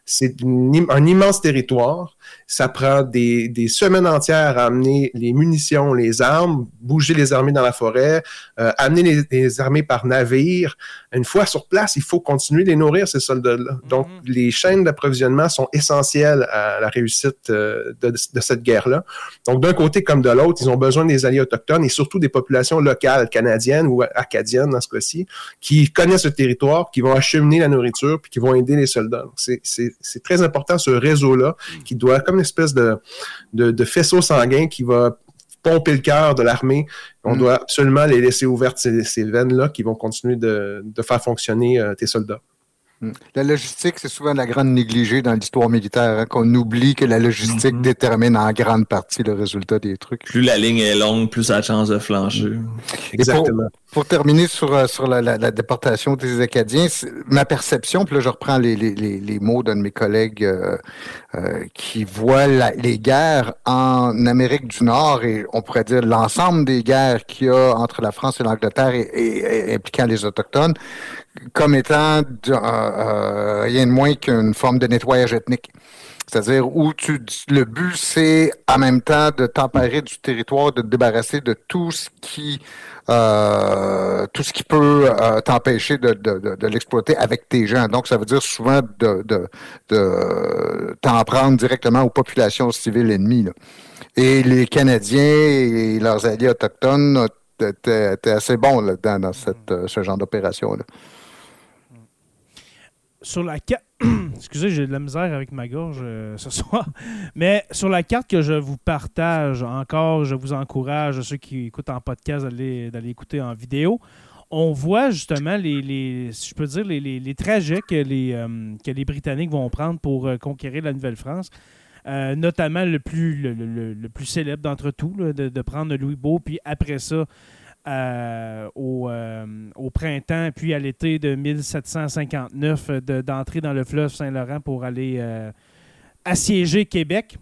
C'est une, un immense territoire. Ça prend des, des semaines entières à amener les munitions, les armes, bouger les armées dans la forêt, euh, amener les, les armées par navire. Une fois sur place, il faut continuer de les nourrir, ces soldats-là. Donc, mm-hmm. les chaînes d'approvisionnement sont essentielles à la réussite euh, de, de cette guerre-là. Donc, d'un côté comme de l'autre, ils ont besoin des alliés autochtones et surtout des populations locales, canadiennes ou acadiennes dans ce cas-ci, qui connaissent le territoire, qui vont acheminer la nourriture puis qui vont aider les soldats. Donc, c'est, c'est C'est très important, ce réseau-là, qui doit, comme une espèce de, de, de faisceau sanguin qui va pomper le cœur de l'armée. On mm. doit absolument les laisser ouvertes, ces, ces veines-là, qui vont continuer de, de faire fonctionner euh, tes soldats. Mm. La logistique, c'est souvent la grande négligée dans l'histoire militaire, hein, qu'on oublie que la logistique mm-hmm. détermine en grande partie le résultat des trucs. Plus la ligne est longue, plus ça a de chance de flancher. Mm. Exactement. Pour terminer sur, sur la, la, la déportation des Acadiens, ma perception, puis là je reprends les, les, les mots d'un de mes collègues euh, euh, qui voit la, les guerres en Amérique du Nord et on pourrait dire l'ensemble des guerres qu'il y a entre la France et l'Angleterre et, et, et impliquant les Autochtones comme étant de, euh, euh, rien de moins qu'une forme de nettoyage ethnique. C'est-à-dire où tu, le but, c'est en même temps de t'emparer du territoire, de te débarrasser de tout ce qui, euh, tout ce qui peut euh, t'empêcher de, de, de, de l'exploiter avec tes gens. Donc, ça veut dire souvent de, de, de t'en prendre directement aux populations civiles ennemies. Là. Et les Canadiens et leurs alliés autochtones étaient assez bons là-dedans, dans cette, ce genre d'opération-là. Sur la carte, excusez, j'ai de la misère avec ma gorge euh, ce soir, mais sur la carte que je vous partage encore, je vous encourage, ceux qui écoutent en podcast, d'aller, d'aller écouter en vidéo, on voit justement les, les si je peux dire, les, les, les trajets que les, euh, que les Britanniques vont prendre pour euh, conquérir la Nouvelle-France, euh, notamment le plus, le, le, le plus célèbre d'entre tous, là, de, de prendre Louisbourg, puis après ça, Euh, au, euh, au printemps, puis à l'été de dix-sept cent cinquante-neuf, de, d'entrer dans le fleuve Saint-Laurent pour aller euh, assiéger Québec.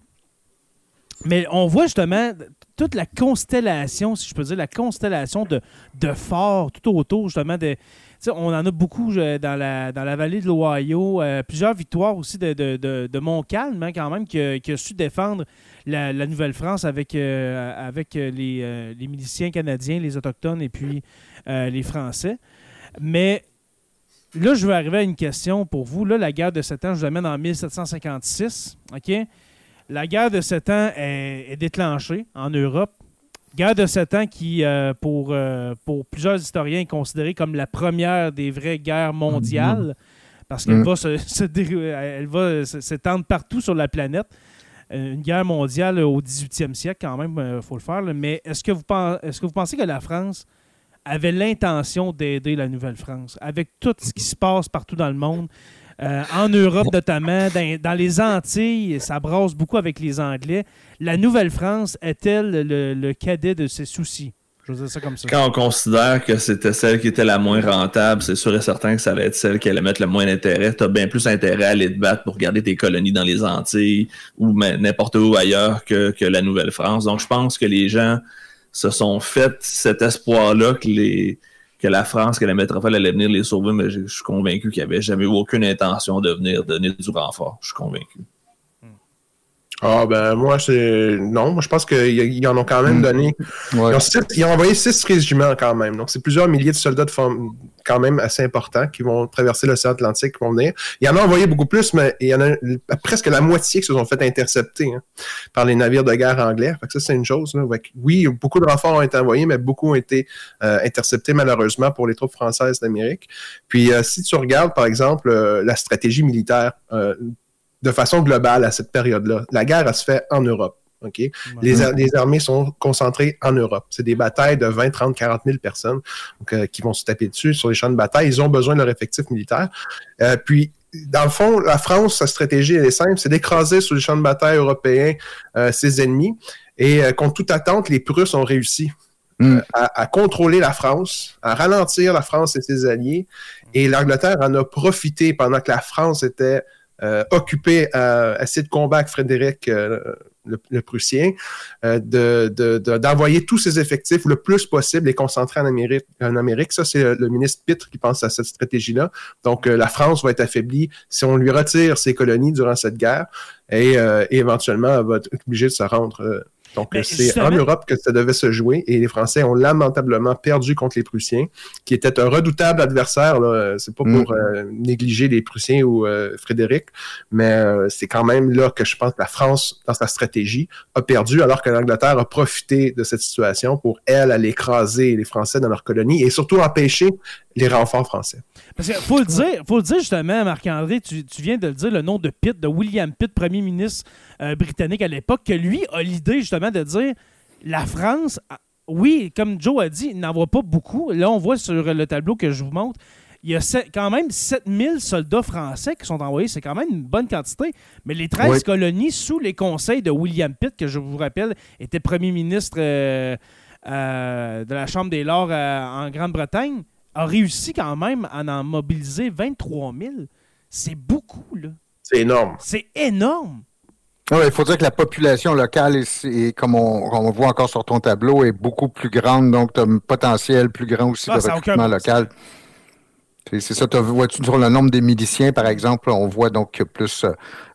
Mais on voit justement toute la constellation, si je peux dire, la constellation de, de forts tout autour, justement, de, T'sais, on en a beaucoup euh, dans, la, dans la vallée de l'Ohio. Euh, plusieurs victoires aussi de, de, de, de Montcalm, hein, quand même, qui a, qui a su défendre la, la Nouvelle-France avec, euh, avec les, euh, les miliciens canadiens, les Autochtones et puis euh, les Français. Mais là, je vais arriver à une question pour vous. Là, la guerre de Sept Ans, je vous amène en mille sept cent cinquante-six. Okay? La guerre de Sept Ans est, est déclenchée en Europe. Guerre de Sept Ans qui, euh, pour, euh, pour plusieurs historiens, est considérée comme la première des vraies guerres mondiales, parce qu'elle va se, se déru- elle va s'étendre partout sur la planète. Une guerre mondiale au dix-huitième siècle, quand même, il faut le faire. Là. Mais est-ce que, vous pense, est-ce que vous pensez que la France avait l'intention d'aider la Nouvelle-France, avec tout ce qui se passe partout dans le monde, euh, en Europe notamment, dans, dans les Antilles, ça brasse beaucoup avec les Anglais. La Nouvelle-France est-elle le, le cadet de ses soucis? Je veux dire ça comme ça. Quand on considère que c'était celle qui était la moins rentable, c'est sûr et certain que ça allait être celle qui allait mettre le moins d'intérêt. Tu as bien plus intérêt à aller te battre pour garder tes colonies dans les Antilles ou n'importe où ailleurs que, que la Nouvelle-France. Donc, je pense que les gens se sont fait cet espoir-là que, les, que la France, que la métropole allait venir les sauver, mais je, je suis convaincu qu'il n'y avait jamais eu aucune intention de venir donner du renfort. Je suis convaincu. Ah, ben, moi, c'est. Non, moi, je pense qu'ils en ont quand même donné. Ouais. Ils, ont six, ils ont envoyé six régiments, quand même. Donc, c'est plusieurs milliers de soldats de forme, quand même, assez importants qui vont traverser l'océan Atlantique, qui vont venir. Ils en ont envoyé beaucoup plus, mais il y en a presque la moitié qui se sont fait intercepter hein, par les navires de guerre anglais. Fait que ça, c'est une chose. Là. Oui, beaucoup de renforts ont été envoyés, mais beaucoup ont été euh, interceptés, malheureusement, pour les troupes françaises d'Amérique. Puis, euh, si tu regardes, par exemple, euh, la stratégie militaire, euh, de façon globale à cette période-là. La guerre, elle se fait en Europe. Okay? Wow. Les, a- les armées sont concentrées en Europe. C'est des batailles de vingt, trente, quarante mille personnes donc, euh, qui vont se taper dessus sur les champs de bataille. Ils ont besoin de leur effectif militaire. Euh, puis, dans le fond, la France, sa stratégie, elle est simple. C'est d'écraser sur les champs de bataille européens euh, ses ennemis. Et euh, contre toute attente, les Prusses ont réussi euh, à, à contrôler la France, à ralentir la France et ses alliés. Et l'Angleterre en a profité pendant que la France était... Euh, occupé à, à essayer de combattre Frédéric, euh, le, le Prussien, euh, de, de, de, d'envoyer tous ses effectifs le plus possible et concentrer en Amérique. En Amérique. Ça, c'est le ministre Pitt qui pense à cette stratégie-là. Donc, euh, la France va être affaiblie si on lui retire ses colonies durant cette guerre et, euh, et éventuellement, elle va être obligée de se rendre. Euh, donc, Mais c'est justement... en Europe que ça devait se jouer et les Français ont lamentablement perdu contre les Prussiens, qui étaient un redoutable adversaire. Là. C'est pas pour mmh. euh, négliger les Prussiens ou euh, Frédéric, mais euh, c'est quand même là que je pense que la France, dans sa stratégie, a perdu, alors que l'Angleterre a profité de cette situation pour, elle, aller écraser les Français dans leur colonie et surtout empêcher les renforts français. Parce qu'il faut le dire, faut le dire justement, Marc-André, tu, tu viens de le dire, le nom de Pitt, de William Pitt, premier ministre euh, britannique à l'époque, que lui a l'idée justement de dire la France, oui, comme Joe a dit, il n'en voit pas beaucoup. Là, on voit sur le tableau que je vous montre, il y a sept, quand même sept mille soldats français qui sont envoyés. C'est quand même une bonne quantité. Mais les treize oui. colonies sous les conseils de William Pitt, que je vous rappelle, était premier ministre euh, euh, de la Chambre des Lords euh, en Grande-Bretagne, a réussi quand même à en mobiliser vingt-trois mille. C'est beaucoup, là. C'est énorme. C'est énorme. Oui, il faut dire que la population locale, est, est, comme on, on voit encore sur ton tableau, est beaucoup plus grande. Donc, tu as un potentiel plus grand aussi ah, de recrutement aucun... local. C'est, c'est ça. Tu vois-tu sur le nombre des miliciens, par exemple, on voit donc qu'il y a, plus,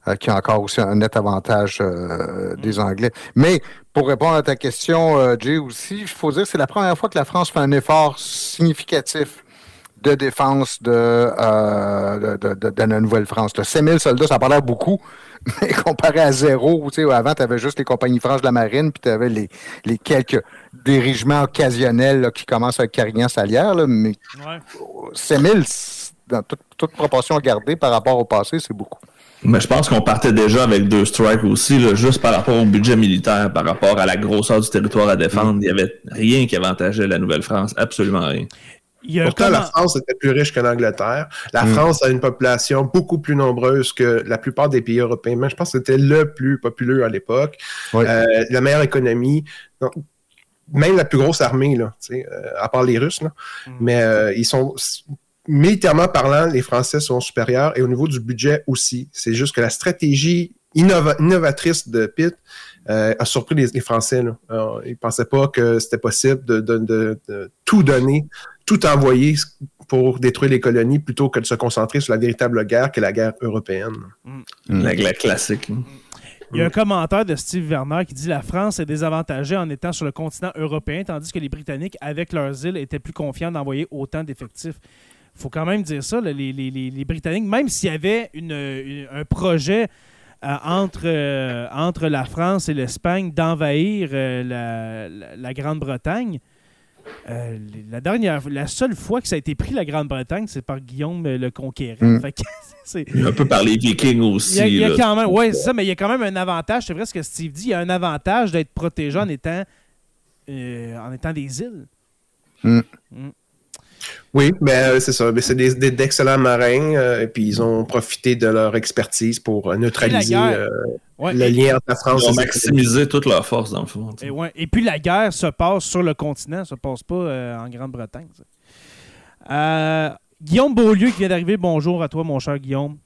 euh, qu'il y a encore aussi un net avantage euh, mmh. des Anglais. Mais pour répondre à ta question, euh, Jay, aussi, il faut dire que c'est la première fois que la France fait un effort significatif de défense de, euh, de, de, de la Nouvelle-France. sept mille soldats, ça parlait beaucoup, mais comparé à zéro, tu sais, avant, tu avais juste les compagnies franches de la marine, puis tu avais les, les quelques dirigements occasionnels là, qui commencent avec Carillon-Salière, là, mais ouais. sept mille, dans toute, toute proportion gardée par rapport au passé, c'est beaucoup. Mais je pense qu'on partait déjà avec deux strikes aussi, là, juste par rapport au budget militaire, par rapport à la grosseur du territoire à défendre. Il n'y avait rien qui avantageait la Nouvelle-France, absolument rien. Pourtant, comment... la France était plus riche que l'Angleterre. La mm. France a une population beaucoup plus nombreuse que la plupart des pays européens. Mais je pense que c'était le plus populeux à l'époque. Oui. Euh, la meilleure économie. Donc, même la plus grosse armée, là, euh, à part les Russes. Là. Mm. Mais euh, ils sont... Militairement parlant, les Français sont supérieurs et au niveau du budget aussi. C'est juste que la stratégie innova- innovatrice de Pitt euh, a surpris les, les Français. Là. Alors, ils ne pensaient pas que c'était possible de, de, de, de tout donner tout envoyer pour détruire les colonies plutôt que de se concentrer sur la véritable guerre qui est la guerre européenne. Mmh. La guerre classique. Mmh. Il y a un commentaire de Steve Werner qui dit « La France est désavantagée en étant sur le continent européen, tandis que les Britanniques, avec leurs îles, étaient plus confiants d'envoyer autant d'effectifs. » Il faut quand même dire ça, les, les, les, les Britanniques, même s'il y avait une, une, un projet euh, entre, euh, entre la France et l'Espagne d'envahir euh, la, la, la Grande-Bretagne, euh, la dernière, la seule fois que ça a été pris, la Grande-Bretagne, c'est par Guillaume le Conquérant. Mmh. Fait que c'est... Un peu par les Vikings aussi. Il y a, il y a quand même, ouais, c'est ça, mais il y a quand même un avantage, c'est vrai ce que Steve dit, il y a un avantage d'être protégé en étant, euh, en étant des îles. Mmh. Mmh. Oui, ben, c'est ça. Mais c'est des, des, d'excellents marins, euh, et puis ils ont profité de leur expertise pour neutraliser euh, ouais, le lien entre la France. Ils ont maximisé toute leur force, dans le fond. Et, ouais. Et puis la guerre se passe sur le continent, se passe pas euh, en Grande-Bretagne. Euh, Guillaume Beaulieu qui vient d'arriver, bonjour à toi, mon cher Guillaume.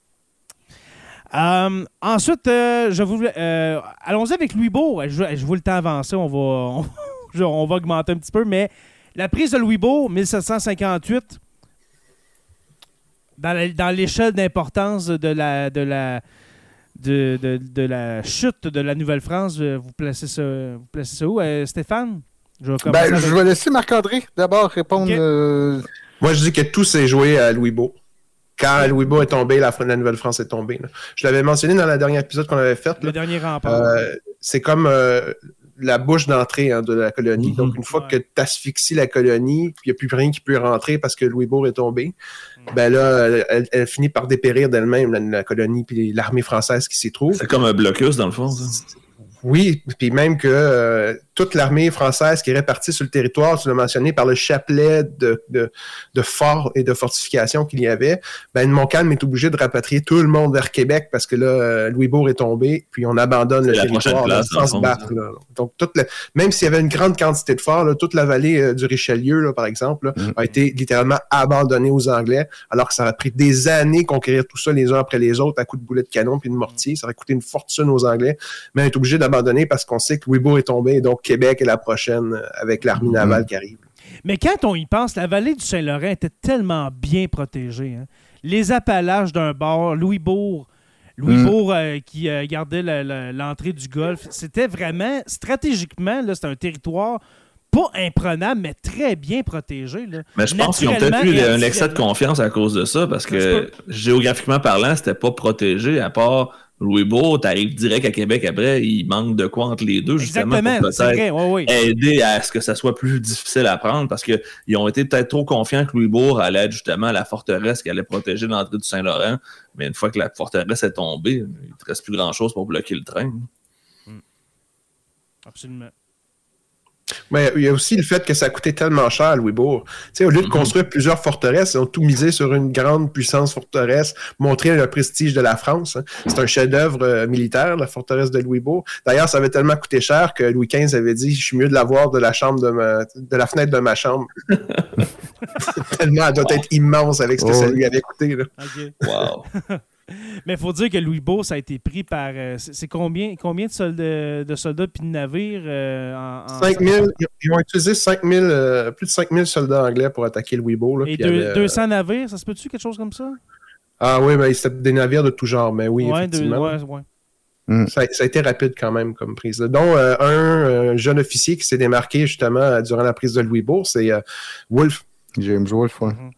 Euh, ensuite, euh, je vous euh, allons-y avec Louisbourg. Je, je vous le temps avancé, on va, on, on va augmenter un petit peu, mais. La prise de Louisbourg, dix-sept cent cinquante-huit, dans, la, dans l'échelle d'importance de la, de, la, de, de, de la chute de la Nouvelle-France, vous placez ça, vous placez ça où, euh, Stéphane? Je vais, ben, avec... je vais laisser Marc-André d'abord répondre. Okay. Euh... Moi, je dis que tout s'est joué à Louisbourg. Quand Louisbourg est tombé, la, la Nouvelle-France est tombée. Là. Je l'avais mentionné dans le dernier épisode qu'on avait fait. Le là. dernier rempart. Euh, c'est comme... Euh, la bouche d'entrée hein, de la colonie. Mmh. Donc, une fois ouais. que tu asphyxies la colonie, il n'y a plus rien qui peut rentrer parce que Louisbourg est tombé, mmh. ben là, elle, elle finit par dépérir d'elle-même, la, la colonie, puis l'armée française qui s'y trouve. C'est comme un blocus, dans le fond, ça. Oui, puis même que euh, toute l'armée française qui est répartie sur le territoire, tu l'as mentionné, par le chapelet de, de, de forts et de fortifications qu'il y avait, ben Montcalm est obligé de rapatrier tout le monde vers Québec parce que là, euh, Louisbourg est tombé, puis on abandonne le territoire là, sans se battre. Là. Donc, toute la... même s'il y avait une grande quantité de forts, là, toute la vallée euh, du Richelieu, là, par exemple, là, mm-hmm. a été littéralement abandonnée aux Anglais, alors que ça a pris des années conquérir tout ça les uns après les autres à coups de boulets de canon puis de mortier. Ça aurait coûté une fortune aux Anglais, mais on est obligé d'abandonner abandonné parce qu'on sait que Louisbourg est tombé et donc Québec est la prochaine avec l'armée navale mmh. qui arrive. Mais quand on y pense, la vallée du Saint-Laurent était tellement bien protégée. Hein? Les Appalaches d'un bord, Louisbourg, Louisbourg mmh. euh, qui euh, gardait la, la, l'entrée du golfe, c'était vraiment, stratégiquement, là, c'était un territoire pas imprenable, mais très bien protégé. Là. Mais je pense qu'ils ont peut-être eu un excès de confiance à cause de ça parce que géographiquement parlant, c'était pas protégé à part... Louisbourg, t'arrives direct à Québec après, il manque de quoi entre les deux, justement, exactement, pour peut-être c'est vrai, oui, oui. aider à ce que ça soit plus difficile à prendre, parce qu'ils ont été peut-être trop confiants que Louisbourg allait être justement à la forteresse qui allait protéger l'entrée du Saint-Laurent, mais une fois que la forteresse est tombée, il ne reste plus grand-chose pour bloquer le train. Absolument. Mais il y a aussi le fait que ça coûtait tellement cher à Louisbourg. Tu sais, au lieu de construire plusieurs forteresses, ils ont tout misé sur une grande puissance forteresse, montrer le prestige de la France. Hein. C'est un chef-d'œuvre euh, militaire, la forteresse de Louisbourg. D'ailleurs, ça avait tellement coûté cher que Louis quinze avait dit « Je suis mieux de l'avoir de la chambre de ma... de la fenêtre de ma chambre. » Tellement, elle doit être immense avec ce que oh. ça lui avait coûté. Là. Okay. Wow. Mais il faut dire que Louisbourg, ça a été pris par... Euh, c'est combien, combien de soldats, de soldats puis de navires euh, en, en... cinq mille, ils ont utilisé cinq mille, euh, plus de cinq mille soldats anglais pour attaquer Louisbourg. Là, et deux, avait, deux cents euh... navires, ça se peut-tu, quelque chose comme ça? Ah oui, ben, c'était des navires de tout genre, mais oui, ouais, effectivement. Deux, ouais, ouais. Mm. Ça, ça a été rapide quand même comme prise. Dont euh, un euh, jeune officier qui s'est démarqué justement euh, durant la prise de Louisbourg, c'est euh, Wolfe. James Wolfe, oui. Mm.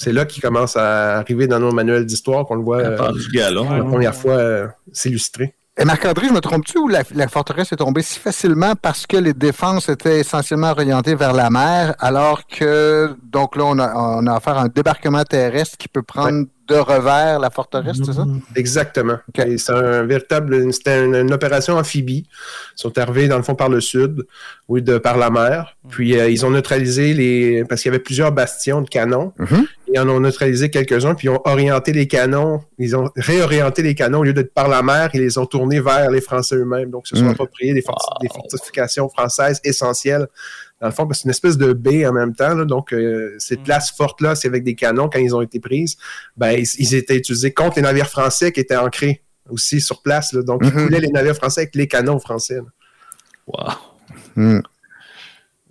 C'est là qu'il commence à arriver dans nos manuels d'histoire qu'on le voit euh, galon, la première fois euh, s'illustrer. Et Marc-André, je me trompe-tu ou la, la forteresse est tombée si facilement parce que les défenses étaient essentiellement orientées vers la mer, alors que, donc là, on a, on a affaire à un débarquement terrestre qui peut prendre... Ouais. de revers la forteresse, mmh. c'est ça? Exactement. Okay. Et c'est un véritable, c'était une, une opération amphibie. Ils sont arrivés, dans le fond, par le sud, oui, de, par la mer. Puis, euh, ils ont neutralisé les... Parce qu'il y avait plusieurs bastions de canons. Mmh. Ils en ont neutralisé quelques-uns, puis ils ont orienté les canons. Ils ont réorienté les canons. Au lieu d'être par la mer, ils les ont tournés vers les Français eux-mêmes. Donc, ils se sont mmh. appropriés des, forti- oh. des fortifications françaises essentielles. Dans le fond, parce que c'est une espèce de baie en même temps. Là, donc, euh, ces places fortes-là, c'est avec des canons, quand ils ont été prises, ben, ils, ils étaient utilisés contre les navires français qui étaient ancrés aussi sur place. Là, donc, mm-hmm. ils coulaient les navires français avec les canons français. Là. Wow. Mm.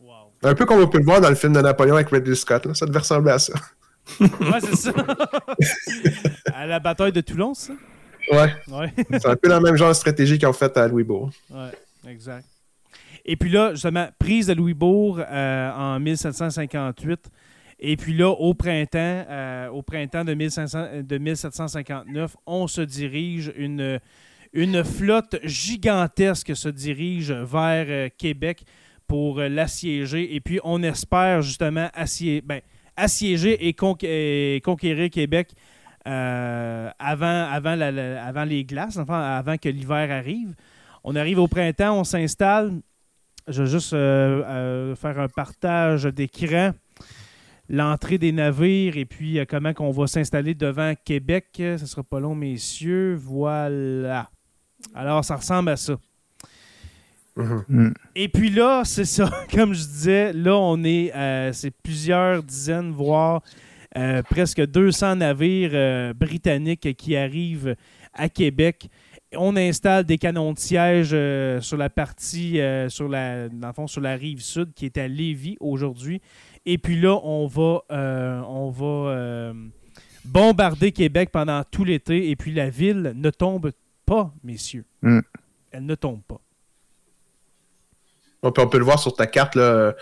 Wow. Un peu comme on peut le voir dans le film de Napoléon avec Ridley Scott, là. Ça devait ressembler à ça. Ouais, c'est ça. À la bataille de Toulon, ça. Ouais. Ouais. C'est un peu la même genre de stratégie qu'ils ont faite à Louisbourg. Ouais, exact. Et puis là, justement, prise de Louisbourg euh, en mille sept cent cinquante-huit. Et puis là, au printemps, euh, au printemps de, mille cinq cents, de mille sept cent cinquante-neuf, on se dirige, une, une flotte gigantesque se dirige vers euh, Québec pour euh, l'assiéger. Et puis, on espère justement assié- ben, assiéger et, conqu- et conquérir Québec euh, avant, avant, la, la, avant les glaces, enfin, avant que l'hiver arrive. On arrive au printemps, on s'installe. Je vais juste euh, euh, faire un partage d'écran. L'entrée des navires et puis euh, comment qu'on va s'installer devant Québec. Ce ne sera pas long, messieurs. Voilà. Alors, ça ressemble à ça. Mm-hmm. Et puis là, c'est ça. Comme je disais, là, on est... Euh, c'est plusieurs dizaines, voire euh, presque deux cents navires euh, britanniques qui arrivent à Québec. On installe des canons de siège euh, sur la partie... Euh, sur la, dans le fond, sur la rive sud, qui est à Lévis aujourd'hui. Et puis là, on va, euh, on va euh, bombarder Québec pendant tout l'été. Et puis la ville ne tombe pas, messieurs. Mm. Elle ne tombe pas. On peut, on peut le voir sur ta carte. Là.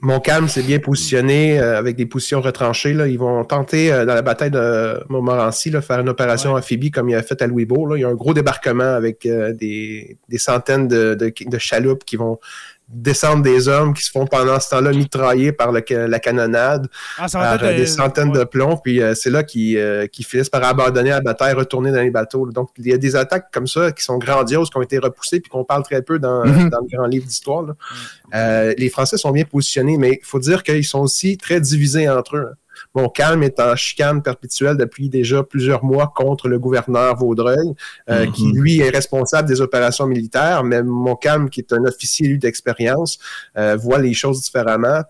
Montcalm s'est bien positionné euh, avec des positions retranchées. Là. Ils vont tenter, euh, dans la bataille de Montmorency, là, faire une opération ouais. amphibie comme il a fait à Louisbourg. Là. Il y a un gros débarquement avec euh, des, des centaines de, de, de chaloupes qui vont... descendre des hommes qui se font pendant ce temps-là mitrailler par le, la canonnade, ah, par euh, des centaines ouais. de plombs, puis euh, c'est là qu'ils, euh, qu'ils finissent par abandonner la bataille, retourner dans les bateaux. Donc, il y a des attaques comme ça qui sont grandioses, qui ont été repoussées, puis qu'on parle très peu dans, mm-hmm. dans le grand livre d'histoire. Là. Mm-hmm. Euh, les Français sont bien positionnés, mais il faut dire qu'ils sont aussi très divisés entre eux. Montcalm est en chicane perpétuelle depuis déjà plusieurs mois contre le gouverneur Vaudreuil, euh, mm-hmm. qui, lui, est responsable des opérations militaires, mais Montcalm, qui est un officier, lui, d'expérience, euh, voit les choses différemment.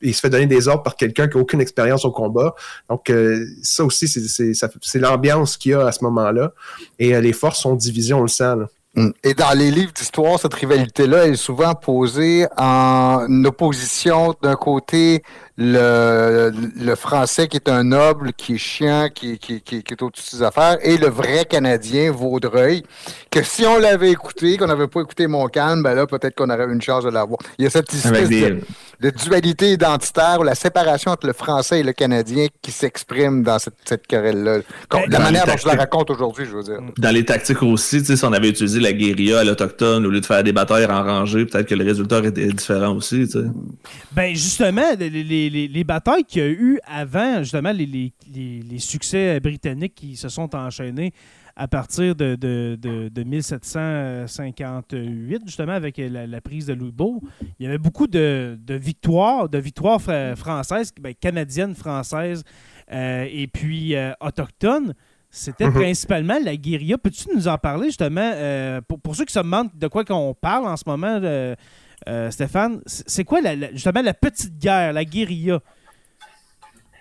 Il se fait donner des ordres par quelqu'un qui n'a aucune expérience au combat. Donc, euh, ça aussi, c'est, c'est, ça, c'est l'ambiance qu'il y a à ce moment-là. Et euh, les forces sont divisées, on le sent, là. Et dans les livres d'histoire, cette rivalité-là est souvent posée en opposition. D'un côté, le, le Français qui est un noble, qui est chiant, qui, qui, qui, qui est au-dessus de ses affaires, et le vrai Canadien, Vaudreuil, que si on l'avait écouté, qu'on n'avait pas écouté Montcalm, ben là, peut-être qu'on aurait une chance de l'avoir. Il y a cette espèce de, de dualité identitaire, ou la séparation entre le Français et le Canadien qui s'exprime dans cette, cette querelle-là. Dans la manière dont tactiques... je la raconte aujourd'hui, je veux dire. Dans les tactiques aussi, tu sais, si on avait utilisé la guérilla à l'Autochtone, au lieu de faire des batailles en rangée, peut-être que le résultat était différent aussi, tu sais. Ben, justement, les, les, les, les batailles qu'il y a eu avant, justement, les, les, les, les succès britanniques qui se sont enchaînés à partir de, de, de, de mille sept cent cinquante-huit, justement, avec la, la prise de Louisbourg, il y avait beaucoup de, de victoires, de victoires fra- françaises, ben, canadiennes, françaises, euh, et puis euh, autochtones. C'était mm-hmm. principalement la guérilla. Peux-tu nous en parler, justement, euh, pour, pour ceux qui se demandent de quoi qu'on parle en ce moment, euh, euh, Stéphane, c'est quoi, la, la, justement, la petite guerre, la guérilla?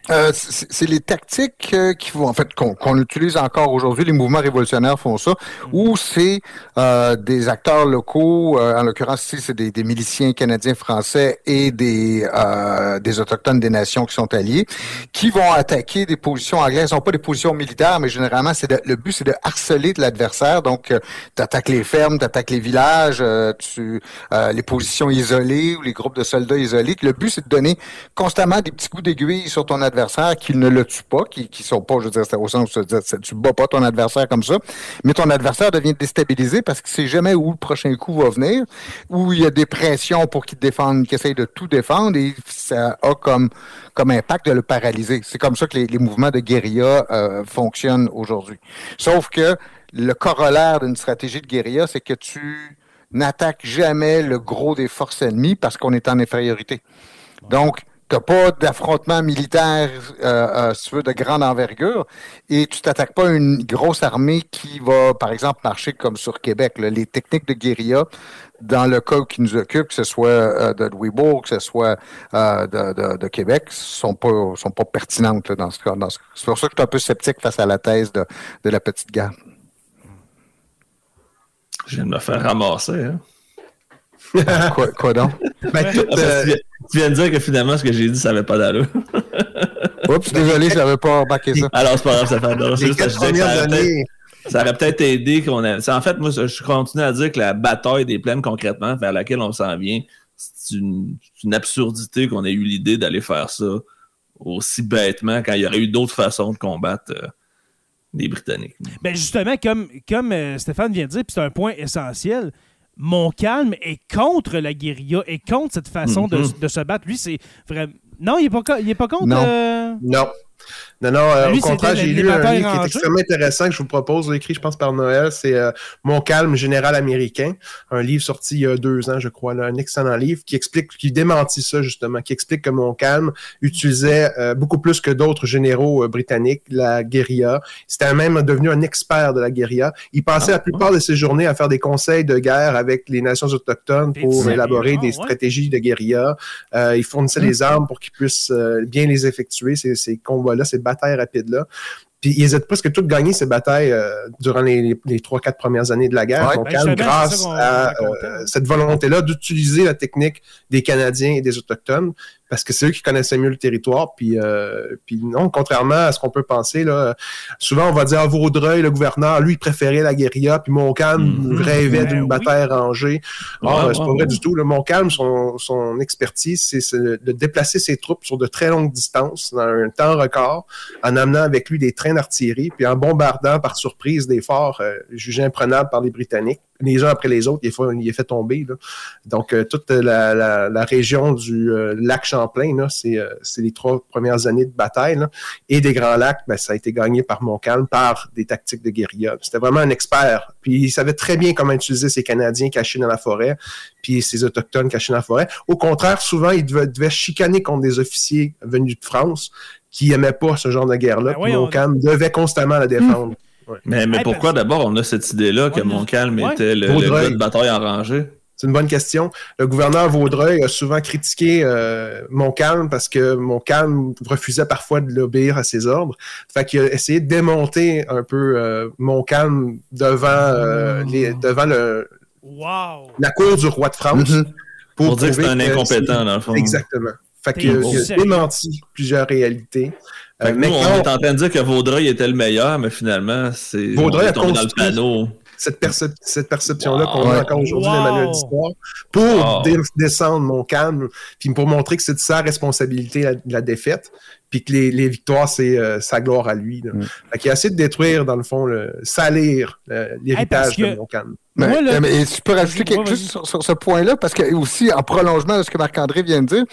Euh, c'est, c'est les tactiques euh, qui vont en fait qu'on, qu'on utilise encore aujourd'hui. Les mouvements révolutionnaires font ça. Mmh. Ou c'est euh, des acteurs locaux. Euh, en l'occurrence, ici, c'est des, des miliciens canadiens, français et des euh, des autochtones des nations qui sont alliés, qui vont attaquer des positions anglaises. Ce ne sont pas des positions militaires, mais généralement, c'est de, le but, c'est de harceler de l'adversaire. Donc, euh, tu attaques les fermes, tu attaques les villages, euh, tu euh, les positions isolées ou les groupes de soldats isolés. Le but, c'est de donner constamment des petits coups d'aiguille sur ton adversaire. Qu'ils ne le tuent pas, qui ne sont pas, je veux dire, c'est au sens où tu ne bats pas ton adversaire comme ça, mais ton adversaire devient déstabilisé parce qu'il ne sait jamais où le prochain coup va venir, où il y a des pressions pour qu'il défende, qu'il essaye de tout défendre et ça a comme, comme impact de le paralyser. C'est comme ça que les, les mouvements de guérilla euh, fonctionnent aujourd'hui. Sauf que le corollaire d'une stratégie de guérilla, c'est que tu n'attaques jamais le gros des forces ennemies parce qu'on est en infériorité. Donc, t'as pas d'affrontement militaire, euh, euh, si tu veux, de grande envergure, et tu t'attaques pas à une grosse armée qui va, par exemple, marcher comme sur Québec. Là. Les techniques de guérilla, dans le cas qui nous occupe, que ce soit euh, de Louisbourg, que ce soit euh, de, de, de Québec, sont pas sont pas pertinentes là, dans ce cas. Dans ce... C'est pour ça que je suis un peu sceptique face à la thèse de, de la petite guerre. Je viens de me faire ramasser, hein? quoi, quoi donc? Ben, tout, euh... tu, viens, tu viens de dire que finalement, ce que j'ai dit, ça n'avait pas d'allure. Oups, désolé, je n'avais pas embarqué ça. Alors, c'est pas grave, ça fait d'allure. C'est juste que je disais que ça aurait peut-être, peut peut-être aidé qu'on a... En fait, moi, je continue à dire que la bataille des plaines, concrètement, vers laquelle on s'en vient, c'est une, une absurdité qu'on ait eu l'idée d'aller faire ça aussi bêtement quand il y aurait eu d'autres façons de combattre... Euh... des Britanniques. Ben justement, comme, comme euh, Stéphane vient de dire, puis c'est un point essentiel, Montcalm est contre la guérilla, est contre cette façon mm-hmm. de, de se battre. Lui, c'est vraiment... Non, il n'est pas, pas contre... Non, euh... non. Non, non euh, lui, au contraire, j'ai lu un livre qui est extrêmement intéressant que je vous propose, écrit, je pense, par Noël, c'est euh, Montcalm, général américain, un livre sorti il y a deux ans, je crois, là, un excellent livre qui explique, qui démentit ça, justement, qui explique que Montcalm utilisait euh, beaucoup plus que d'autres généraux euh, britanniques la guérilla. C'était même devenu un expert de la guérilla. Il passait ah, la plupart ouais. de ses journées à faire des conseils de guerre avec les nations autochtones pour c'est élaborer bien, des ouais. stratégies de guérilla. Euh, il fournissait les armes pour qu'ils puissent euh, bien les effectuer, ces, ces convois-là, ces batailles rapides-là. Puis ils ont presque tous gagné ces batailles euh, durant les, les, les trois quatre premières années de la guerre. Ouais, donc, ben, grâce à euh, cette volonté-là d'utiliser la technique des Canadiens et des Autochtones, parce que c'est eux qui connaissaient mieux le territoire. Puis, euh, puis non, contrairement à ce qu'on peut penser, là, souvent on va dire à Vaudreuil, le gouverneur, lui, il préférait la guérilla, puis Montcalm mmh, rêvait ben d'une oui. bataille rangée. Or, ouais, c'est ouais, pas vrai ouais. du tout. Le Montcalm, son, son expertise, c'est, c'est de déplacer ses troupes sur de très longues distances, dans un temps record, en amenant avec lui des trains d'artillerie, puis en bombardant par surprise des forts euh, jugés imprenables par les Britanniques. Les uns après les autres, il est fait, il est fait tomber. Là. Donc, euh, toute la, la, la région du euh, lac Champlain, là, c'est, euh, c'est les trois premières années de bataille. Là. Et des Grands Lacs, ben, ça a été gagné par Montcalm, par des tactiques de guérilla. C'était vraiment un expert. Puis, il savait très bien comment utiliser ces Canadiens cachés dans la forêt, puis ces Autochtones cachés dans la forêt. Au contraire, souvent, il devait, devait chicaner contre des officiers venus de France qui n'aimaient pas ce genre de guerre-là. Ben, oui, Montcalm on... devait constamment la défendre. Mmh. Ouais. Mais, mais hey, pourquoi ben... d'abord on a cette idée-là que ouais, Montcalm ouais. était le, le gars de bataille en rangée? C'est une bonne question. Le gouverneur Vaudreuil a souvent critiqué euh, Montcalm parce que Montcalm refusait parfois de l'obéir à ses ordres. Fait qu'il a essayé de démonter un peu euh, Montcalm devant, euh, oh. les, devant le, wow. la cour du roi de France. Mm-hmm. Pour, pour dire que c'est un incompétent, dans le fond. Exactement. Fait T'es qu'il bon. a démenti plusieurs réalités. Euh, nous, on est en train de dire que Vaudreuil était le meilleur, mais finalement, c'est Vaudreuil a tombé dans le panneau. Cette, percep- cette perception-là wow. qu'on a encore aujourd'hui wow. dans les manuels d'histoire pour wow. dé- descendre Montcalm, puis pour montrer que c'est de sa responsabilité la, la défaite, puis que les, les victoires, c'est euh, sa gloire à lui. Mm. Fait qu'il a essayé de détruire, dans le fond, le, salir euh, l'héritage hey, de Montcalm. Ben, moi, là, et tu peux rajouter quelque moi, chose sur, sur ce point-là, parce que aussi, en prolongement de ce que Marc-André vient de dire,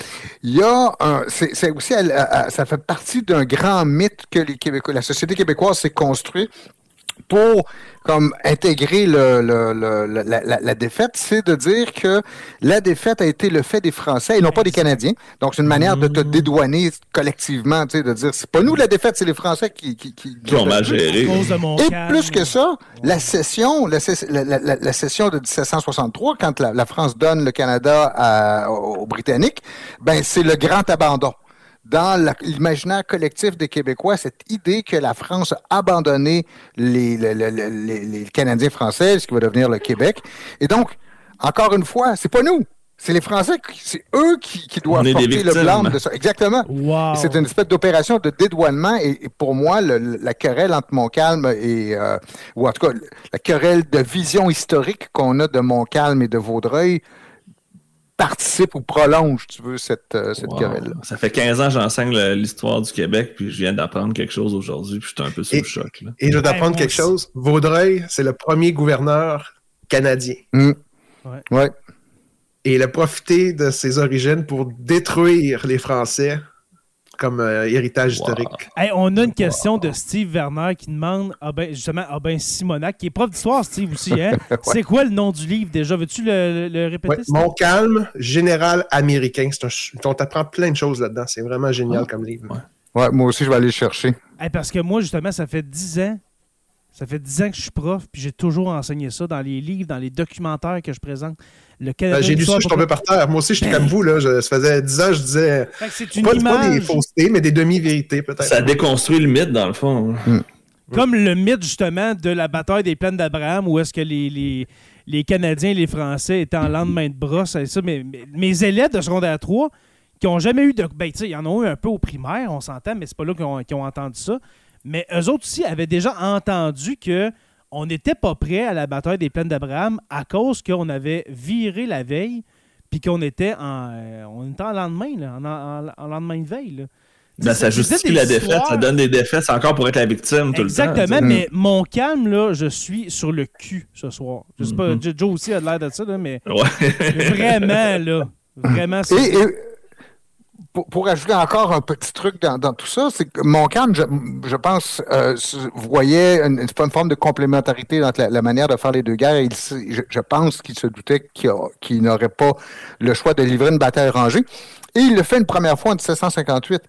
il y a un, c'est, c'est aussi, à, à, ça fait partie d'un grand mythe que les Québécois, la société québécoise s'est construite pour comme intégrer le, le, le, la, la, la défaite, c'est de dire que la défaite a été le fait des Français et non pas des Canadiens. Donc, c'est une manière de te dédouaner collectivement, tu sais, de dire c'est pas nous la défaite, c'est les Français qui... qui, qui, qui ont mal géré. Et plus que ça, la cession la, la, la, la cession de dix-sept cent soixante-trois, quand la, la France donne le Canada à, aux Britanniques, ben c'est le grand abandon. Dans la, l'imaginaire collectif des Québécois, cette idée que la France a abandonné les, les, les, les, les Canadiens français, ce qui va devenir le Québec. Et donc, encore une fois, c'est pas nous, c'est les Français, qui, c'est eux qui, qui doivent porter le blâme de ça. Exactement. Wow. C'est une espèce d'opération de dédouanement. Et, et pour moi, le, la querelle entre Montcalm et... Euh, ou en tout cas, la querelle de vision historique qu'on a de Montcalm et de Vaudreuil, participe ou prolonge, tu veux, cette, euh, cette wow. querelle-là. Ça fait quinze ans que j'enseigne le, l'histoire du Québec, puis je viens d'apprendre quelque chose aujourd'hui, puis je suis un peu sous et, le choc. Là. Et je vais t'apprendre hey, quelque chose. Vaudreuil, c'est le premier gouverneur canadien. Mmh. Ouais. ouais. Et il a profité de ses origines pour détruire les Français comme euh, héritage wow. historique. Hey, on a une question wow. de Steve Werner qui demande, ah ben, justement, ah ben Simonac, qui est prof d'histoire, Steve aussi, hein? ouais. C'est quoi le nom du livre déjà? Veux-tu le, le répéter? Ouais. Montcalm, général américain. C'est un, on t'apprend plein de choses là-dedans. C'est vraiment génial ouais. comme livre. Ouais. ouais, moi aussi, je vais aller le chercher. Hey, parce que moi, justement, ça fait dix ans. Ça fait dix ans que je suis prof, puis j'ai toujours enseigné ça dans les livres, dans les documentaires que je présente. Le Canada, ben, j'ai lu ça, je suis tombé par terre. Moi aussi, je suis ben... comme vous. Là. Je, ça faisait dix ans, je disais... C'est une pas, image... pas des faussetés, mais des demi-vérités, peut-être. Ça déconstruit le mythe, dans le fond. Hein. Hmm. Comme le mythe, justement, de la bataille des Plaines d'Abraham, où est-ce que les, les, les Canadiens et les Français étaient en lendemain de brosse. Ça, mais, mais, mes élèves de secondaire trois qui n'ont jamais eu de... Ben, tu sais, ils en ont eu un peu au primaire, on s'entend, mais c'est pas là qu'ils ont, qu'ils ont entendu ça. Mais eux autres aussi avaient déjà entendu que on n'était pas prêt à la bataille des Plaines d'Abraham à cause qu'on avait viré la veille puis qu'on était en, euh, on était en lendemain, là, en, en, en lendemain de veille, là. Ben, ça justifie la défaite, histoires... ça donne des défaites encore pour être la victime tout Exactement, le temps. Exactement, mais Montcalm, là, je suis sur le cul ce soir. Je sais pas, Joe aussi a l'air de ça, là, mais ouais. vraiment, là, vraiment... C'est... Et, et, pour, pour ajouter encore un petit truc dans, dans tout ça, c'est que Montcalm, je, je pense, euh, voyait une, une forme de complémentarité dans la, la manière de faire les deux guerres. Il, je, je pense qu'il se doutait qu'il, a, qu'il n'aurait pas le choix de livrer une bataille rangée. Et il le fait une première fois en dix-sept cent cinquante-huit.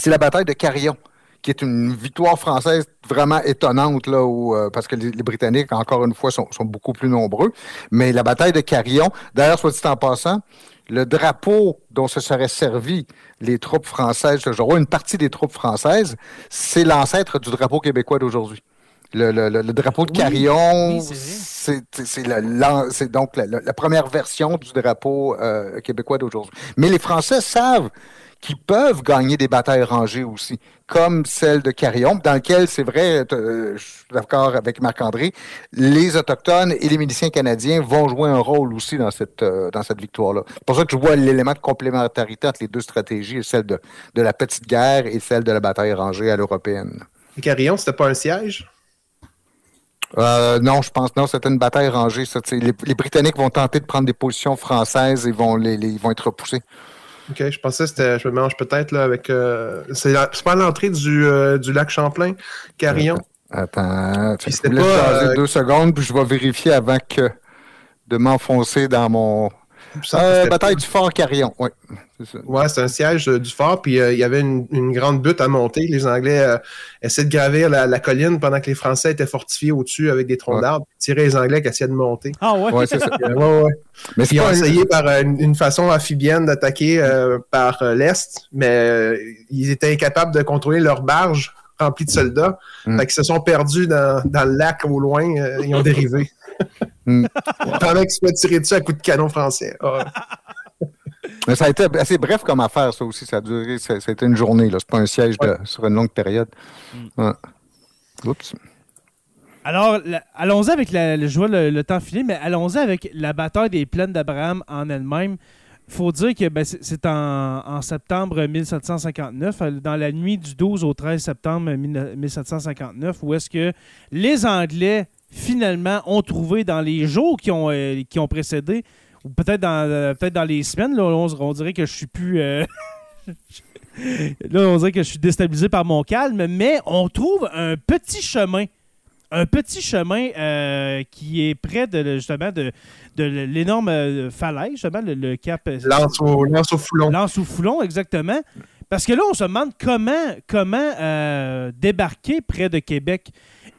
C'est la bataille de Carillon, qui est une victoire française vraiment étonnante, là, où, euh, parce que les, les Britanniques, encore une fois, sont, sont beaucoup plus nombreux. Mais la bataille de Carillon, d'ailleurs, soit dit en passant, le drapeau dont se seraient servis les troupes françaises ce jour-là, une partie des troupes françaises, c'est l'ancêtre du drapeau québécois d'aujourd'hui. Le, le, le, le drapeau de oui, Carillon, oui, c'est, c'est, c'est, la, la, c'est donc la, la, la première version du drapeau euh, québécois d'aujourd'hui. Mais les Français savent qui peuvent gagner des batailles rangées aussi, comme celle de Carillon, dans laquelle, c'est vrai, je suis d'accord avec Marc-André, les Autochtones et les miliciens canadiens vont jouer un rôle aussi dans cette, dans cette victoire-là. C'est pour ça que je vois l'élément de complémentarité entre les deux stratégies, celle de, de la petite guerre et celle de la bataille rangée à l'européenne. Et Carillon, c'était pas un siège? Euh, non, je pense non, c'était une bataille rangée. Ça, les, les Britanniques vont tenter de prendre des positions françaises et vont, les, les, vont être repoussés. OK, je pensais que c'était... Je me mélange peut-être là avec... Euh, c'est, la, c'est pas à l'entrée du, euh, du lac Champlain, Carillon. Attends, tu peux me laisser deux secondes, puis je vais vérifier avant que de m'enfoncer dans mon... Euh, bataille pas... du fort Carillon, oui. C'est ça. Ouais, c'est un siège euh, du fort, puis euh, il y avait une, une grande butte à monter. Les Anglais euh, essayaient de gravir la, la colline pendant que les Français étaient fortifiés au-dessus avec des troncs ouais. d'arbres, puis tiraient les Anglais qui essayaient de monter. Ah ouais? Ouais, c'est ça. euh, ouais, ouais. Mais c'est puis pas... ils ont essayé par euh, une, une façon amphibienne d'attaquer euh, par euh, l'Est, mais euh, ils étaient incapables de contrôler leur barge remplie de soldats. Mm. Fait qu'ils se sont perdus dans, dans le lac au loin, euh, ils ont dérivé. Mm. Pendant qu'ils se soient tirés dessus à coups de canon français. Oh. Mais ça a été assez bref comme affaire, ça aussi. Ça a duré, ça, ça a été une journée. Là. C'est pas un siège de, ouais. sur une longue période. Mm. Ouais. Oups. Alors, la, allons-y avec la, le, je vois le, le temps filé, mais allons-y avec la bataille des Plaines d'Abraham en elle-même. Il faut dire que ben, c'est, c'est en, en septembre dix-sept cent cinquante-neuf, dans la nuit du douze au treize septembre dix-sept cent cinquante-neuf, où est-ce que les Anglais finalement ont trouvé dans les jours qui ont, euh, qui ont précédé, ou peut-être dans, euh, peut-être dans les semaines, là, on, on dirait que je suis plus... Euh, là, on dirait que je suis déstabilisé par Montcalm, mais on trouve un petit chemin, un petit chemin euh, qui est près de, justement de, de l'énorme euh, falaise, justement, le, le cap... Lance au, lance au foulon. Lance au foulon, exactement. Parce que là, on se demande comment, comment euh, débarquer près de Québec.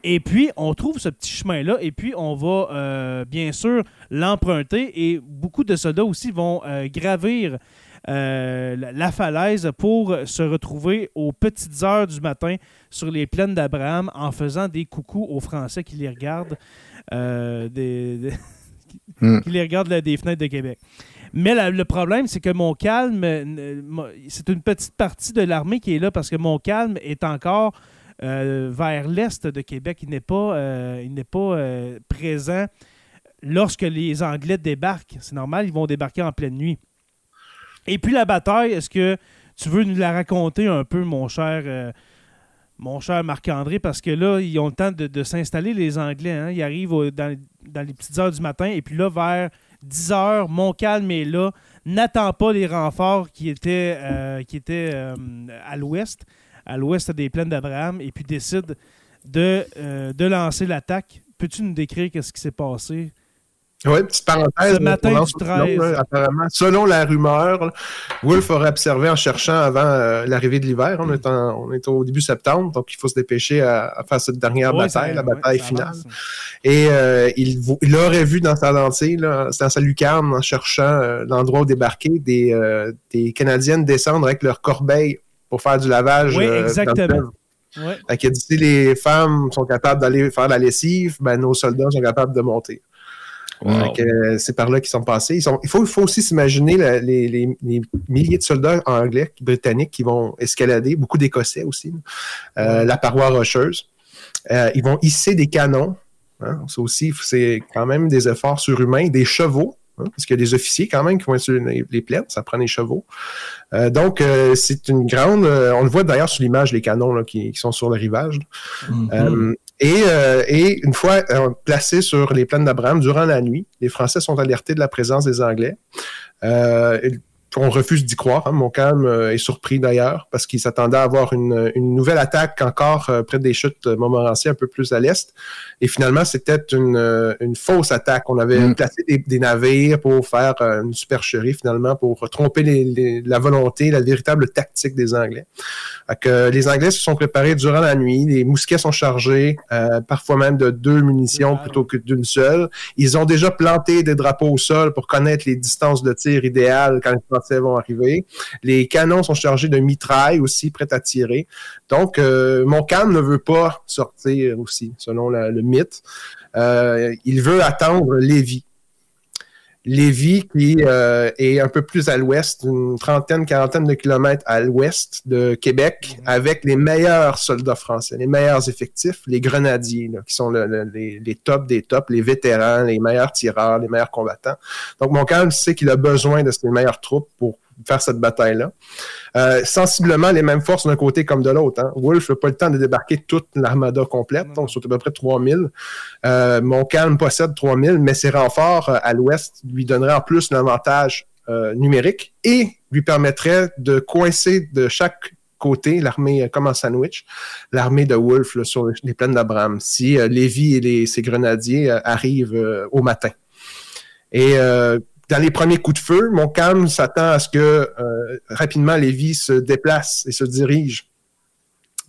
Et puis, on trouve ce petit chemin-là et puis on va, euh, bien sûr, l'emprunter. Et beaucoup de soldats aussi vont euh, gravir euh, la falaise pour se retrouver aux petites heures du matin sur les plaines d'Abraham en faisant des coucous aux Français qui les regardent, euh, des, des mm. qui les regardent là, des fenêtres de Québec. Mais la, le problème, c'est que Montcalm, c'est une petite partie de l'armée qui est là parce que Montcalm est encore... Euh, vers l'est de Québec, il n'est pas, euh, il n'est pas euh, présent lorsque les Anglais débarquent. C'est normal, ils vont débarquer en pleine nuit. Et puis la bataille, est-ce que tu veux nous la raconter un peu, mon cher, euh, mon cher Marc-André, parce que là, ils ont le temps de, de s'installer, les Anglais. Hein? Ils arrivent au, dans, dans les petites heures du matin, et puis là, vers dix heures, Montcalm est là, n'attend pas les renforts qui étaient, euh, qui étaient euh, à l'ouest. à l'ouest des plaines d'Abraham, et puis décide de, euh, de lancer l'attaque. Peux-tu nous décrire ce qui s'est passé? Oui, petite parenthèse. Ce matin du treize. Long, là, apparemment, selon la rumeur, là, Wolfe aurait observé en cherchant avant euh, l'arrivée de l'hiver. On est, en, on est au début septembre, donc il faut se dépêcher à, à faire cette dernière ouais, bataille, ça, la bataille ouais, finale. Avance. Et euh, il, il aurait vu dans sa lentille, là, dans sa lucarne, en cherchant euh, l'endroit où débarquer, des, euh, des Canadiennes descendre avec leur corbeille pour faire du lavage. Oui, exactement. Euh, ouais. Fait que d'ici, les femmes sont capables d'aller faire la lessive, ben, nos soldats sont capables de monter. Wow. C'est par là qu'ils sont passés. Ils sont, il faut, faut aussi s'imaginer la, les, les, les milliers de soldats anglais, britanniques qui vont escalader, beaucoup d'Écossais aussi, euh, la paroi rocheuse. Euh, ils vont hisser des canons. Hein, ça aussi, c'est quand même des efforts surhumains, des chevaux. Parce qu'il y a des officiers quand même qui vont être sur les, les plaines, ça prend les chevaux. Euh, donc, euh, c'est une grande... Euh, on le voit d'ailleurs sur l'image, les canons là, qui, qui sont sur le rivage. Mm-hmm. Euh, et, euh, et une fois euh, placés sur les plaines d'Abraham, durant la nuit, les Français sont alertés de la présence des Anglais. Euh, on refuse d'y croire. Hein. Montcalm euh, est surpris d'ailleurs, parce qu'il s'attendait à avoir une, une nouvelle attaque encore euh, près des chutes euh, Montmorency, un peu plus à l'est. Et finalement, c'était une, euh, une fausse attaque. On avait mm. placé des, des navires pour faire euh, une supercherie, finalement, pour tromper les, les, la volonté, la véritable tactique des Anglais. Que, euh, les Anglais se sont préparés durant la nuit. Les mousquets sont chargés, euh, parfois même de deux munitions wow. plutôt que d'une seule. Ils ont déjà planté des drapeaux au sol pour connaître les distances de tir idéales quand ils vont arriver. Les canons sont chargés de mitraille aussi, prêts à tirer. Donc, euh, Montcalm ne veut pas sortir aussi, selon la, le mythe. Euh, il veut attendre Lévis. Lévis qui euh, est un peu plus à l'ouest, une trentaine, quarantaine de kilomètres à l'ouest de Québec, mmh. avec les meilleurs soldats français, les meilleurs effectifs, les grenadiers, là, qui sont le, le, les, les tops des tops, les vétérans, les meilleurs tireurs, les meilleurs combattants. Donc, Montcalm sait qu'il a besoin de ces meilleures troupes pour faire cette bataille-là. Euh, sensiblement, les mêmes forces d'un côté comme de l'autre. Hein. Wolfe n'a pas le temps de débarquer toute l'armada complète, donc c'est à peu près trois mille. Euh, Montcalm possède trois mille, mais ses renforts euh, à l'ouest lui donneraient en plus l'avantage euh, numérique et lui permettraient de coincer de chaque côté l'armée, euh, comme en sandwich, l'armée de Wolfe là, sur les plaines d'Abraham, si euh, Lévis et les, ses grenadiers euh, arrivent euh, au matin. Et euh, Dans les premiers coups de feu, Montcalm s'attend à ce que euh, rapidement Lévis se déplace et se dirige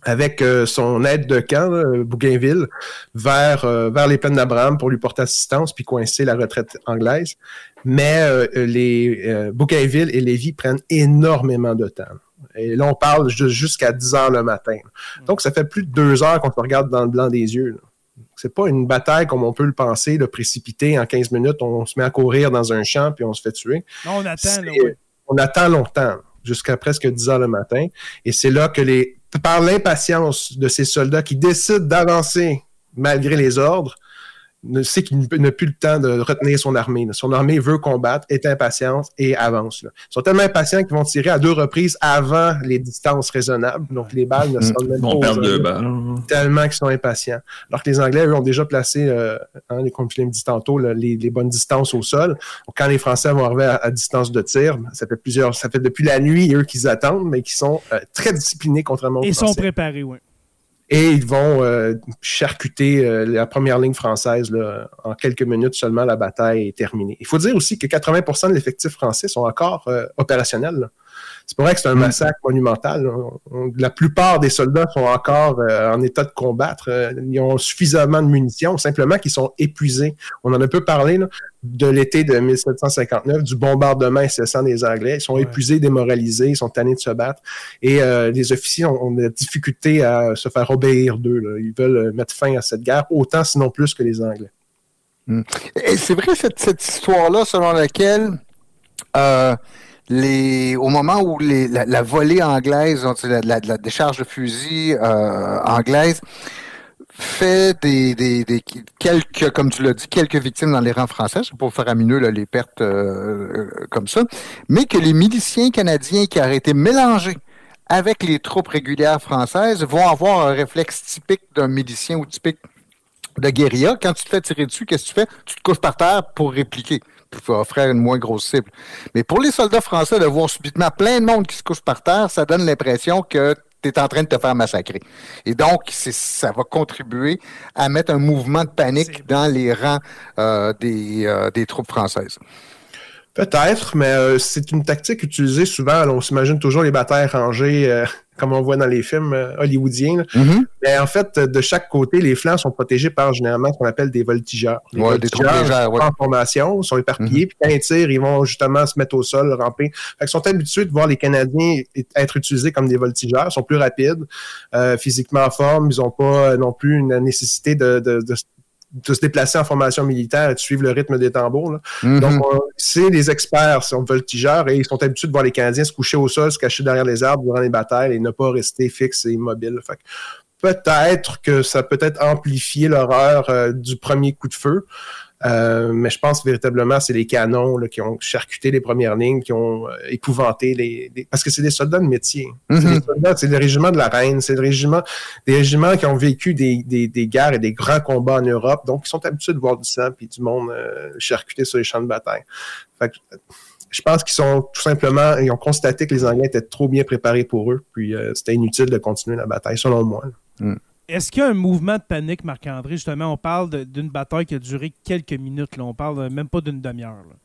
avec euh, son aide de camp, euh, Bougainville, vers, euh, vers les plaines d'Abraham pour lui porter assistance puis coincer la retraite anglaise. Mais euh, les euh, Bougainville et Lévis prennent énormément de temps. Et là, on parle jusqu'à dix heures le matin. Donc, ça fait plus de deux heures qu'on se regarde dans le blanc des yeux, là. C'est pas une bataille comme on peut le penser, de précipiter en quinze minutes, on se met à courir dans un champ puis on se fait tuer. Non, on attend. Là, ouais. On attend longtemps, jusqu'à presque dix heures le matin. Et c'est là que, les, par l'impatience de ces soldats qui décident d'avancer malgré les ordres, sait qu'il n'a plus le temps de retenir son armée. Là. Son armée veut combattre, est impatiente et avance. Là. Ils sont tellement impatients qu'ils vont tirer à deux reprises avant les distances raisonnables. Donc, les balles ne mmh, sont même pas... On perd deux balles. Tellement qu'ils sont impatients. Alors que les Anglais, eux, ont déjà placé, euh, hein, comme je l'ai dit tantôt, là, les, les bonnes distances au sol. Donc, quand les Français vont arriver à, à distance de tir, ça fait plusieurs... Ça fait depuis la nuit, eux, qu'ils attendent, mais qui sont euh, très disciplinés, contrairement aux Français. Ils sont préparés, oui. Et ils vont euh, charcuter euh, la première ligne française. Là, en quelques minutes seulement, la bataille est terminée. Il faut dire aussi que quatre-vingts pour cent de l'effectif français sont encore euh, opérationnels. Là. C'est pas vrai que c'est un massacre monumental. On, on, la plupart des soldats sont encore euh, en état de combattre. Euh, ils ont suffisamment de munitions, simplement qu'ils sont épuisés. On en a peu parlé là, de l'été de dix-sept cent cinquante-neuf, du bombardement incessant des Anglais. Ils sont ouais. épuisés, démoralisés, ils sont tannés de se battre. Et euh, les officiers ont, ont de la difficulté à se faire obéir d'eux. Là. Ils veulent mettre fin à cette guerre, autant sinon plus que les Anglais. Mmh. Et c'est vrai cette, cette histoire-là selon laquelle euh, les, au moment où les, la, la volée anglaise, la, la, la décharge de fusil euh, anglaise, fait des, des, des quelques, comme tu l'as dit, quelques victimes dans les rangs français, c'est pour faire amineux là, les pertes euh, comme ça, mais que les miliciens canadiens qui auraient été mélangés avec les troupes régulières françaises vont avoir un réflexe typique d'un milicien ou typique de guérilla. Quand tu te fais tirer dessus, qu'est-ce que tu fais? Tu te couches par terre pour répliquer, pour offrir une moins grosse cible. Mais pour les soldats français, de voir subitement plein de monde qui se couche par terre, ça donne l'impression que tu es en train de te faire massacrer. Et donc, c'est, ça va contribuer à mettre un mouvement de panique dans les rangs euh, des, euh, des troupes françaises. Peut-être, mais euh, c'est une tactique utilisée souvent. Alors, on s'imagine toujours les batailles rangées, euh, comme on voit dans les films euh, hollywoodiens. Mm-hmm. Mais en fait, de chaque côté, les flancs sont protégés par généralement ce qu'on appelle des voltigeurs. Les ouais, voltigeurs des légères, ouais. en formation, sont éparpillés, mm-hmm. puis quand ils tirent, ils vont justement se mettre au sol, ramper. Fait qu'ils sont habitués de voir les Canadiens être utilisés comme des voltigeurs. Ils sont plus rapides, euh, physiquement en forme. Ils n'ont pas non plus une nécessité de... de, de de se déplacer en formation militaire et de suivre le rythme des tambours. Là. Mm-hmm. Donc, on, c'est les experts, si on voltigeurs, et ils sont habitués de voir les Canadiens se coucher au sol, se cacher derrière les arbres durant les batailles et ne pas rester fixes et immobiles. Fait que peut-être que ça peut être amplifier l'horreur euh, du premier coup de feu. Euh, mais je pense véritablement c'est les canons là, qui ont charcuté les premières lignes, qui ont euh, épouvanté les, les... Parce que c'est des soldats de métier. Mm-hmm. C'est des soldats, c'est des régiments de la Reine, c'est des régiments, des régiments qui ont vécu des, des, des guerres et des grands combats en Europe, donc ils sont habitués de voir du sang et du monde euh, charcuté sur les champs de bataille. Fait que, je pense qu'ils sont tout simplement... Ils ont constaté que les Anglais étaient trop bien préparés pour eux, puis euh, c'était inutile de continuer la bataille, selon moi. Est-ce qu'il y a un mouvement de panique, Marc-André? Justement, on parle de, d'une bataille qui a duré quelques minutes. Là. On parle même pas d'une demi-heure. Là.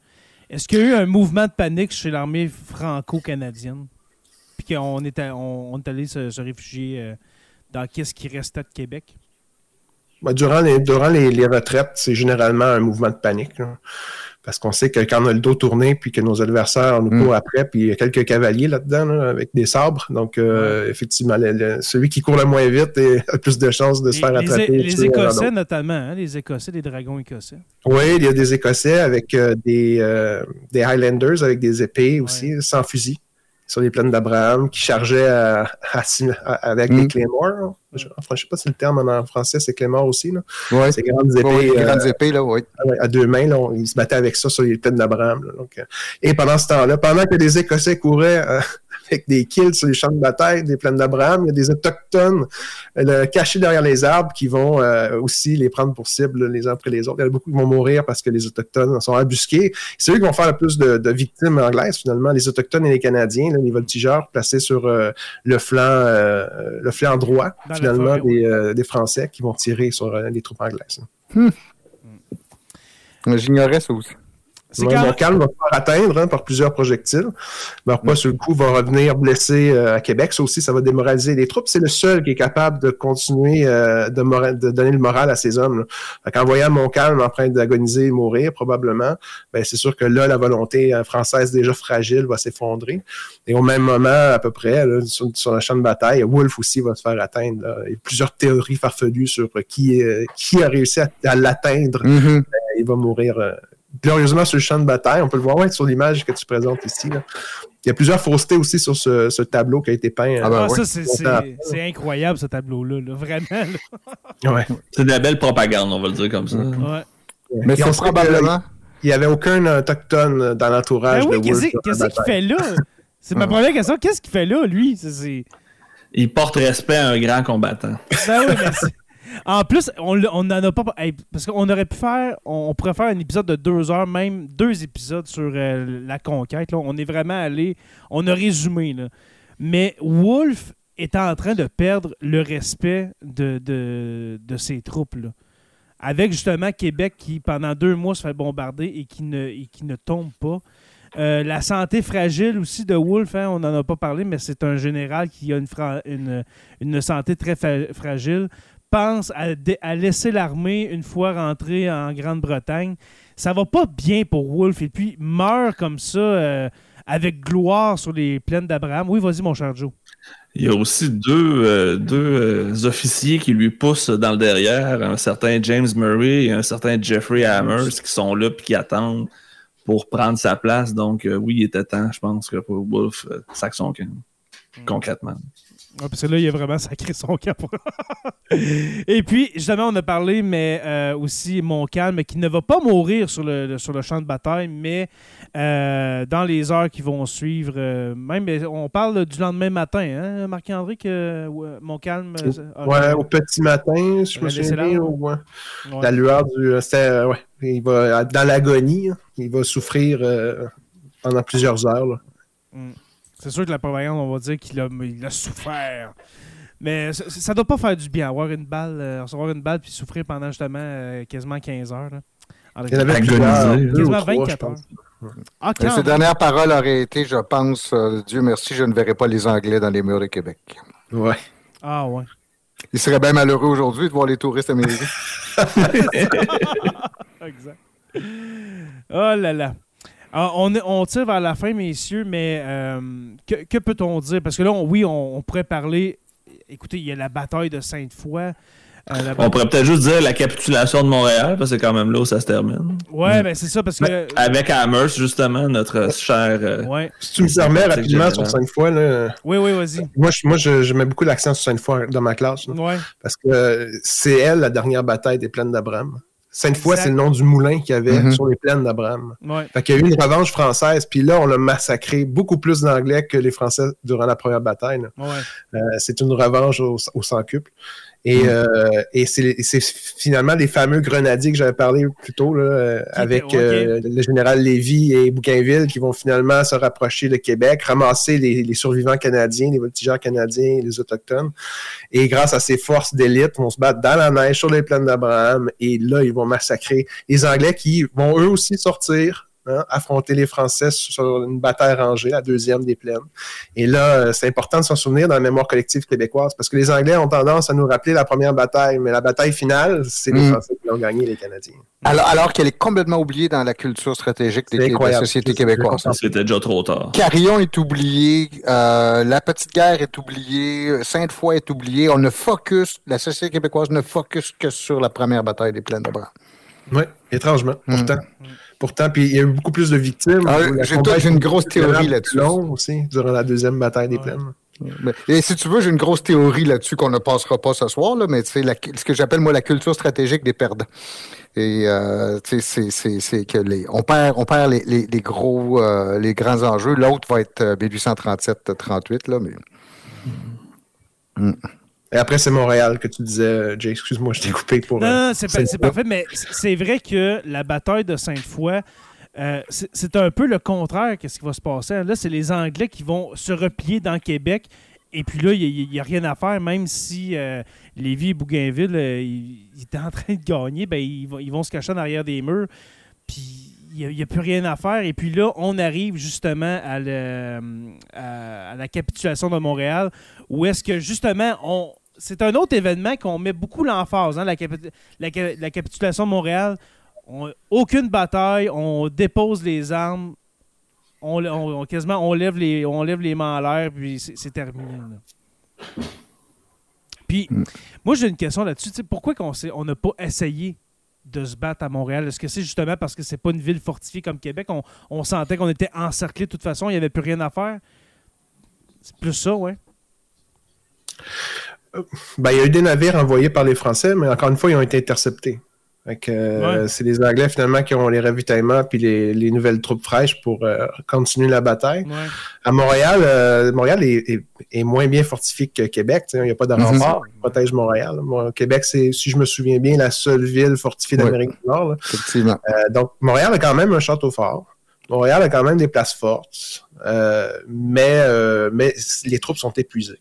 Est-ce qu'il y a eu un mouvement de panique chez l'armée franco-canadienne? Puis qu'on est, à, on, on est allé se, se réfugier euh, dans ce qui restait de Québec? Ben, durant les, durant les, les retraites, c'est généralement un mouvement de panique. Là. Parce qu'on sait que quand on a le dos tourné, puis que nos adversaires nous courent mmh. après, puis il y a quelques cavaliers là-dedans, là, avec des sabres. Donc, euh, mmh. effectivement, le, le, celui qui court le moins vite a plus de chances de les, se faire attraper. Les, les Écossais, notamment, hein, les Écossais, les dragons écossais. Oui, il y a des Écossais avec euh, des, euh, des Highlanders, avec des épées aussi, ouais. sans fusil, sur les plaines d'Abraham, qui chargeaient à, à, à, avec mmh. des Claymores. Je ne sais pas si le terme en français, c'est Claymore aussi. Là. Ouais. C'est grandes épées. Ouais, euh, grandes épées là, ouais. À deux mains, là, on, ils se battaient avec ça sur les plaines d'Abraham. Là, donc, euh, et pendant ce temps-là, pendant que les Écossais couraient euh, avec des kills sur les champs de bataille des plaines d'Abraham, il y a des Autochtones euh, cachés derrière les arbres qui vont euh, aussi les prendre pour cible les uns après les autres. Il y en a beaucoup qui vont mourir parce que les Autochtones sont embusqués. C'est eux qui vont faire le plus de, de victimes anglaises, finalement. Les Autochtones et les Canadiens, là, les voltigeurs placés sur euh, le, flanc, euh, le flanc droit. Dans Finalement, des, euh, des Français qui vont tirer sur euh, les troupes anglaises. Hmm. Hmm. J'ignorais ça aussi. Ouais, quand... Montcalm va pouvoir atteindre hein, par plusieurs projectiles. Alors, pas sur le coup, va revenir blessé euh, à Québec. Ça aussi, ça va démoraliser les troupes. C'est le seul qui est capable de continuer euh, de, mora- de donner le moral à ses hommes. En voyant Montcalm en train d'agoniser et mourir, probablement, ben, c'est sûr que là, la volonté euh, française déjà fragile va s'effondrer. Et au même moment, à peu près, là, sur, sur la champ de bataille, Wolfe aussi va se faire atteindre. Là. Il y a plusieurs théories farfelues sur euh, qui, euh, qui a réussi à, à l'atteindre. Mm-hmm. Ben, il va mourir... Euh, glorieusement sur le champ de bataille, on peut le voir ouais, sur l'image que tu présentes ici. Là. Il y a plusieurs faussetés aussi sur ce, ce tableau qui a été peint. Ah ben ah, ouais, ça, c'est, c'est, c'est, c'est incroyable, ce tableau-là. Là. Vraiment. Là. Ouais. C'est de la belle propagande, on va le dire comme ça. Ouais. Mais c'est probablement... Il n'y avait aucun autochtone dans l'entourage ben oui, de Wolfe. Qu'est-ce qu'il fait là? C'est ma première question. Qu'est-ce qu'il fait là, lui? C'est, c'est... Il porte respect à un grand combattant. Ben oui, merci. En plus, on n'en a pas... Hey, parce qu'on aurait pu faire... On pourrait faire un épisode de deux heures, même deux épisodes sur euh, la conquête. Là. On est vraiment allé... On a résumé. Là. Mais Wolfe est en train de perdre le respect de, de, de ses troupes. Là. Avec, justement, Québec qui, pendant deux mois, se fait bombarder et qui ne, et qui ne tombe pas. Euh, la santé fragile aussi de Wolfe, hein, on n'en a pas parlé, mais c'est un général qui a une, fra- une, une santé très fa- fragile. Pense à, dé- à laisser l'armée une fois rentrée en Grande-Bretagne. Ça va pas bien pour Wolfe. Et puis, meurt comme ça, euh, avec gloire sur les plaines d'Abraham. Oui, vas-y, mon cher Joe. Il y a aussi deux, euh, deux euh, officiers qui lui poussent dans le derrière, un certain James Murray et un certain Jeffrey Hammers qui sont là et qui attendent pour prendre sa place. Donc, euh, oui, il était temps, je pense, que pour Wolfe, euh, sacre son camp, mm. concrètement. Ouais, parce que là, il a vraiment sacré son camp. Et puis, justement, on a parlé, mais euh, aussi Montcalm, qui ne va pas mourir sur le, le, sur le champ de bataille, mais euh, dans les heures qui vont suivre, euh, même, on parle du lendemain matin, hein, Marc-André, que euh, Montcalm... Euh, oui, euh, au petit matin, si je me souviens, ouais. ouais. la lueur du... C'était, ouais, il va, dans l'agonie, hein, il va souffrir euh, pendant plusieurs heures. Là. Mm. C'est sûr que la propagande, on va dire qu'il a, il a souffert. Mais ça ne doit pas faire du bien, avoir une balle, euh, recevoir une balle puis souffrir pendant justement euh, quasiment quinze heures. Là. Alors, il avait agonisé. Quasiment vingt-quatre heures. Ah, quand, ses ouais. dernières paroles auraient été, je pense, euh, Dieu merci, je ne verrai pas les Anglais dans les murs de Québec. Ouais. Ah ouais. Il serait bien malheureux aujourd'hui de voir les touristes américains. Exact. Oh là là. Ah, on, on tire vers la fin, messieurs, mais euh, que, que peut-on dire? Parce que là, on, oui, on, on pourrait parler... Écoutez, il y a la bataille de Sainte-Foy. Euh, on pourrait peut-être juste dire la capitulation de Montréal, parce que c'est quand même là où ça se termine. Ouais, mais c'est ça, parce que... Avec Amherst, justement, notre cher... Euh... Ouais. Si tu me permets rapidement sur Sainte-Foy, là... Oui, oui, vas-y. Moi, je, moi je, j'aimais beaucoup l'accent sur Sainte-Foy dans ma classe. Là, ouais. Parce que c'est elle, la dernière bataille des Plaines d'Abraham. Sainte-Foy, c'est le nom du moulin qu'il y avait mm-hmm. sur les plaines d'Abraham. Ouais. Fait qu'il y a eu une revanche française, puis là, on l'a massacré beaucoup plus d'Anglais que les Français durant la première bataille. Ouais. Euh, c'est une revanche au, au centuple. Et, mm-hmm. euh, et c'est, c'est finalement les fameux grenadiers que j'avais parlé plus tôt, là, qui, avec okay. euh, le général Lévis et Bougainville, qui vont finalement se rapprocher de Québec, ramasser les, les survivants canadiens, les voltigeurs canadiens, les autochtones. Et grâce à ces forces d'élite, ils vont se battre dans la neige sur les plaines d'Abraham. Et là, ils vont massacrer les Anglais qui vont eux aussi sortir, hein, affronter les Français sur une bataille rangée, la deuxième des plaines. Et là, c'est important de s'en souvenir dans la mémoire collective québécoise, parce que les Anglais ont tendance à nous rappeler la première bataille, mais la bataille finale, c'est les mmh. Français qui l'ont gagnée, les Canadiens. Alors, alors qu'elle est complètement oubliée dans la culture stratégique des, de la société c'est québécoise. C'était déjà trop tard. Carillon est oublié, euh, la Petite Guerre est oubliée, Sainte-Foy est oubliée. On ne focus, la société québécoise ne focus que sur la première bataille des plaines d'Abraham. Oui, étrangement, pourtant. Mmh. Pourtant, puis il y a eu beaucoup plus de victimes. Ah, j'ai, toi, j'ai une grosse théorie là-dessus. Long aussi, durant la deuxième bataille des ouais. plaines. Ouais. Et si tu veux, j'ai une grosse théorie là-dessus qu'on ne passera pas ce soir, là, mais c'est la, ce que j'appelle, moi, la culture stratégique des perdants. Et euh, c'est, c'est, c'est, c'est que les, on perd, on perd les, les, les gros, euh, les grands enjeux. L'autre va être dix-huit cent trente-sept trente-huit, là, mais... Mm. Mm. Et après, c'est Montréal que tu disais, Jay, excuse-moi, je t'ai coupé pour... Non, euh, c'est, c'est parfait, mais c'est vrai que la bataille de Sainte-Foy, euh, c'est, c'est un peu le contraire de ce qui va se passer. Là, c'est les Anglais qui vont se replier dans Québec, et puis là, il n'y a, a rien à faire, même si euh, Lévis et Bougainville euh, ils, ils étaient en train de gagner, ben ils, ils vont se cacher en arrière des murs, puis il n'y a, a plus rien à faire. Et puis là, on arrive justement à, le, à, à la capitulation de Montréal, où est-ce que justement, on, c'est un autre événement qu'on met beaucoup l'emphase, hein, la, capi- la, la capitulation de Montréal. On, aucune bataille, on dépose les armes, on, on, on, quasiment on lève, les, on lève les mains en l'air, puis c'est, c'est terminé. Là. Puis, mm. moi, j'ai une question là-dessus. T'sais, pourquoi qu'on s'est, on n'a pas essayé de se battre à Montréal? Est-ce que c'est justement parce que c'est pas une ville fortifiée comme Québec? On, on sentait qu'on était encerclés de toute façon, il n'y avait plus rien à faire. C'est plus ça, ouais. Ben, il y a eu des navires envoyés par les Français, mais encore une fois, ils ont été interceptés. Donc, euh, ouais. C'est les Anglais, finalement, qui ont les ravitaillements puis les, les nouvelles troupes fraîches pour euh, continuer la bataille. Ouais. À Montréal, euh, Montréal est, est, est moins bien fortifié que Québec. Il n'y a pas de rempart qui protège Montréal. Moi, Québec, c'est, si je me souviens bien, la seule ville fortifiée d'Amérique ouais. du Nord. Là. Effectivement. Euh, donc, Montréal a quand même un château fort. Montréal a quand même des places fortes. Euh, mais, euh, mais les troupes sont épuisées.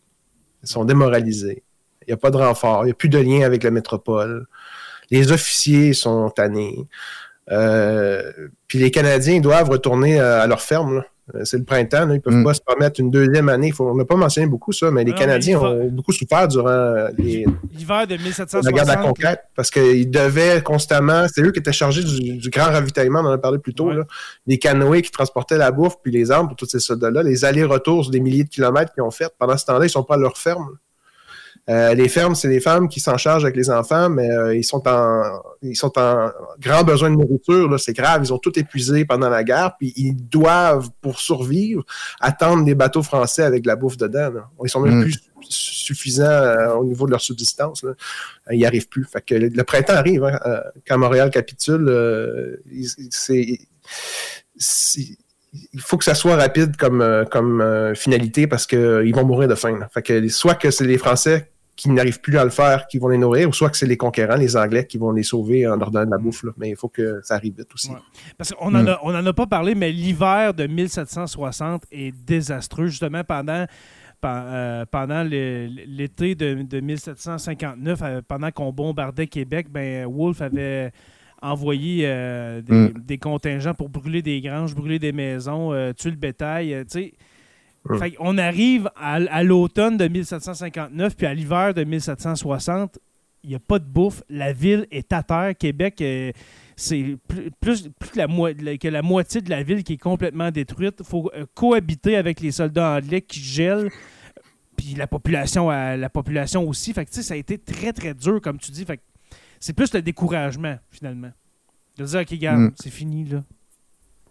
Elles sont démoralisées. Il n'y a pas de renfort. Il n'y a plus de lien avec la métropole. Les officiers sont tannés. Euh, puis les Canadiens doivent retourner à, à leur ferme. Là. C'est le printemps. Là. Ils ne peuvent mm. pas se permettre une deuxième année. Faut, on n'a pas mentionné beaucoup ça, mais les non, Canadiens mais ont beaucoup souffert durant les, l'hiver de mille sept cent soixante. La guerre de la conquête, parce qu'ils devaient constamment... C'est eux qui étaient chargés du, du grand ravitaillement, on en a parlé plus tôt. Ouais. Là. Les canoës qui transportaient la bouffe puis les armes pour tous ces soldats-là. Les allers-retours sur des milliers de kilomètres qu'ils ont fait. Pendant ce temps-là, ils ne sont pas à leur ferme. Là. Euh, les fermes, c'est les femmes qui s'en chargent avec les enfants, mais euh, ils sont en ils sont en grand besoin de nourriture. Là, c'est grave, ils ont tout épuisé pendant la guerre, puis ils doivent, pour survivre, attendre des bateaux français avec de la bouffe dedans. Là. Ils sont même mm. plus suffisants euh, au niveau de leur subsistance. Là. Ils n'y arrivent plus. Fait que le, le printemps arrive. Hein, quand Montréal capitule, euh, c'est... c'est il faut que ça soit rapide comme, comme euh, finalité parce qu'ils euh, vont mourir de faim. Là. Fait que soit que c'est les Français qui n'arrivent plus à le faire qui vont les nourrir, ou soit que c'est les conquérants, les Anglais, qui vont les sauver en leur donnant de la bouffe. Là. Mais il faut que ça arrive vite aussi. Ouais. Parce qu'on n'en mm. a, a pas parlé, mais l'hiver de mille sept cent soixante est désastreux. Justement, pendant, euh, pendant le, l'été de, de mille sept cent cinquante-neuf, euh, pendant qu'on bombardait Québec, ben, Wolfe avait... envoyer euh, des, mm. des contingents pour brûler des granges, brûler des maisons, euh, tuer le bétail, euh, tu sais. Mm. Fait qu'on arrive à, à l'automne de mille sept cent cinquante-neuf, puis à l'hiver de mille sept cent soixante, il n'y a pas de bouffe, la ville est à terre, Québec, euh, c'est plus, plus, plus que, la mo- que la moitié de la ville qui est complètement détruite. Il faut euh, cohabiter avec les soldats anglais qui gèlent, puis la population, à, la population aussi. Fait que tu sais, ça a été très, très dur, comme tu dis. Fait que c'est plus le découragement, finalement. De dire, OK, gars, mm. c'est fini, là.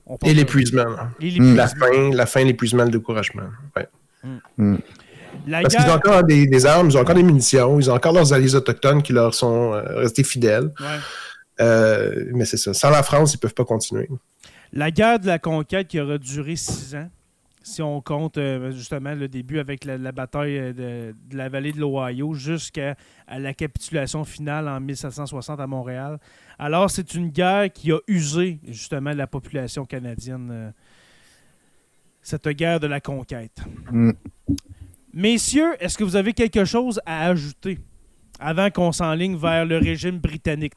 On Et l'épuisement. De... Mm. La fin, la fin, l'épuisement, le découragement. Ouais. Mm. Mm. La Parce guerre... qu'ils ont encore des, des armes, ils ont encore des munitions, ils ont encore leurs alliés autochtones qui leur sont restés fidèles. Ouais. Euh, mais c'est ça. Sans la France, ils ne peuvent pas continuer. La guerre de la conquête qui aura duré six ans, si on compte euh, justement le début avec la, la bataille de, de la vallée de l'Ohio jusqu'à à la capitulation finale en mille sept cent soixante à Montréal. Alors, c'est une guerre qui a usé justement la population canadienne, euh, cette guerre de la conquête. Mm. Messieurs, est-ce que vous avez quelque chose à ajouter avant qu'on s'enligne vers le régime britannique?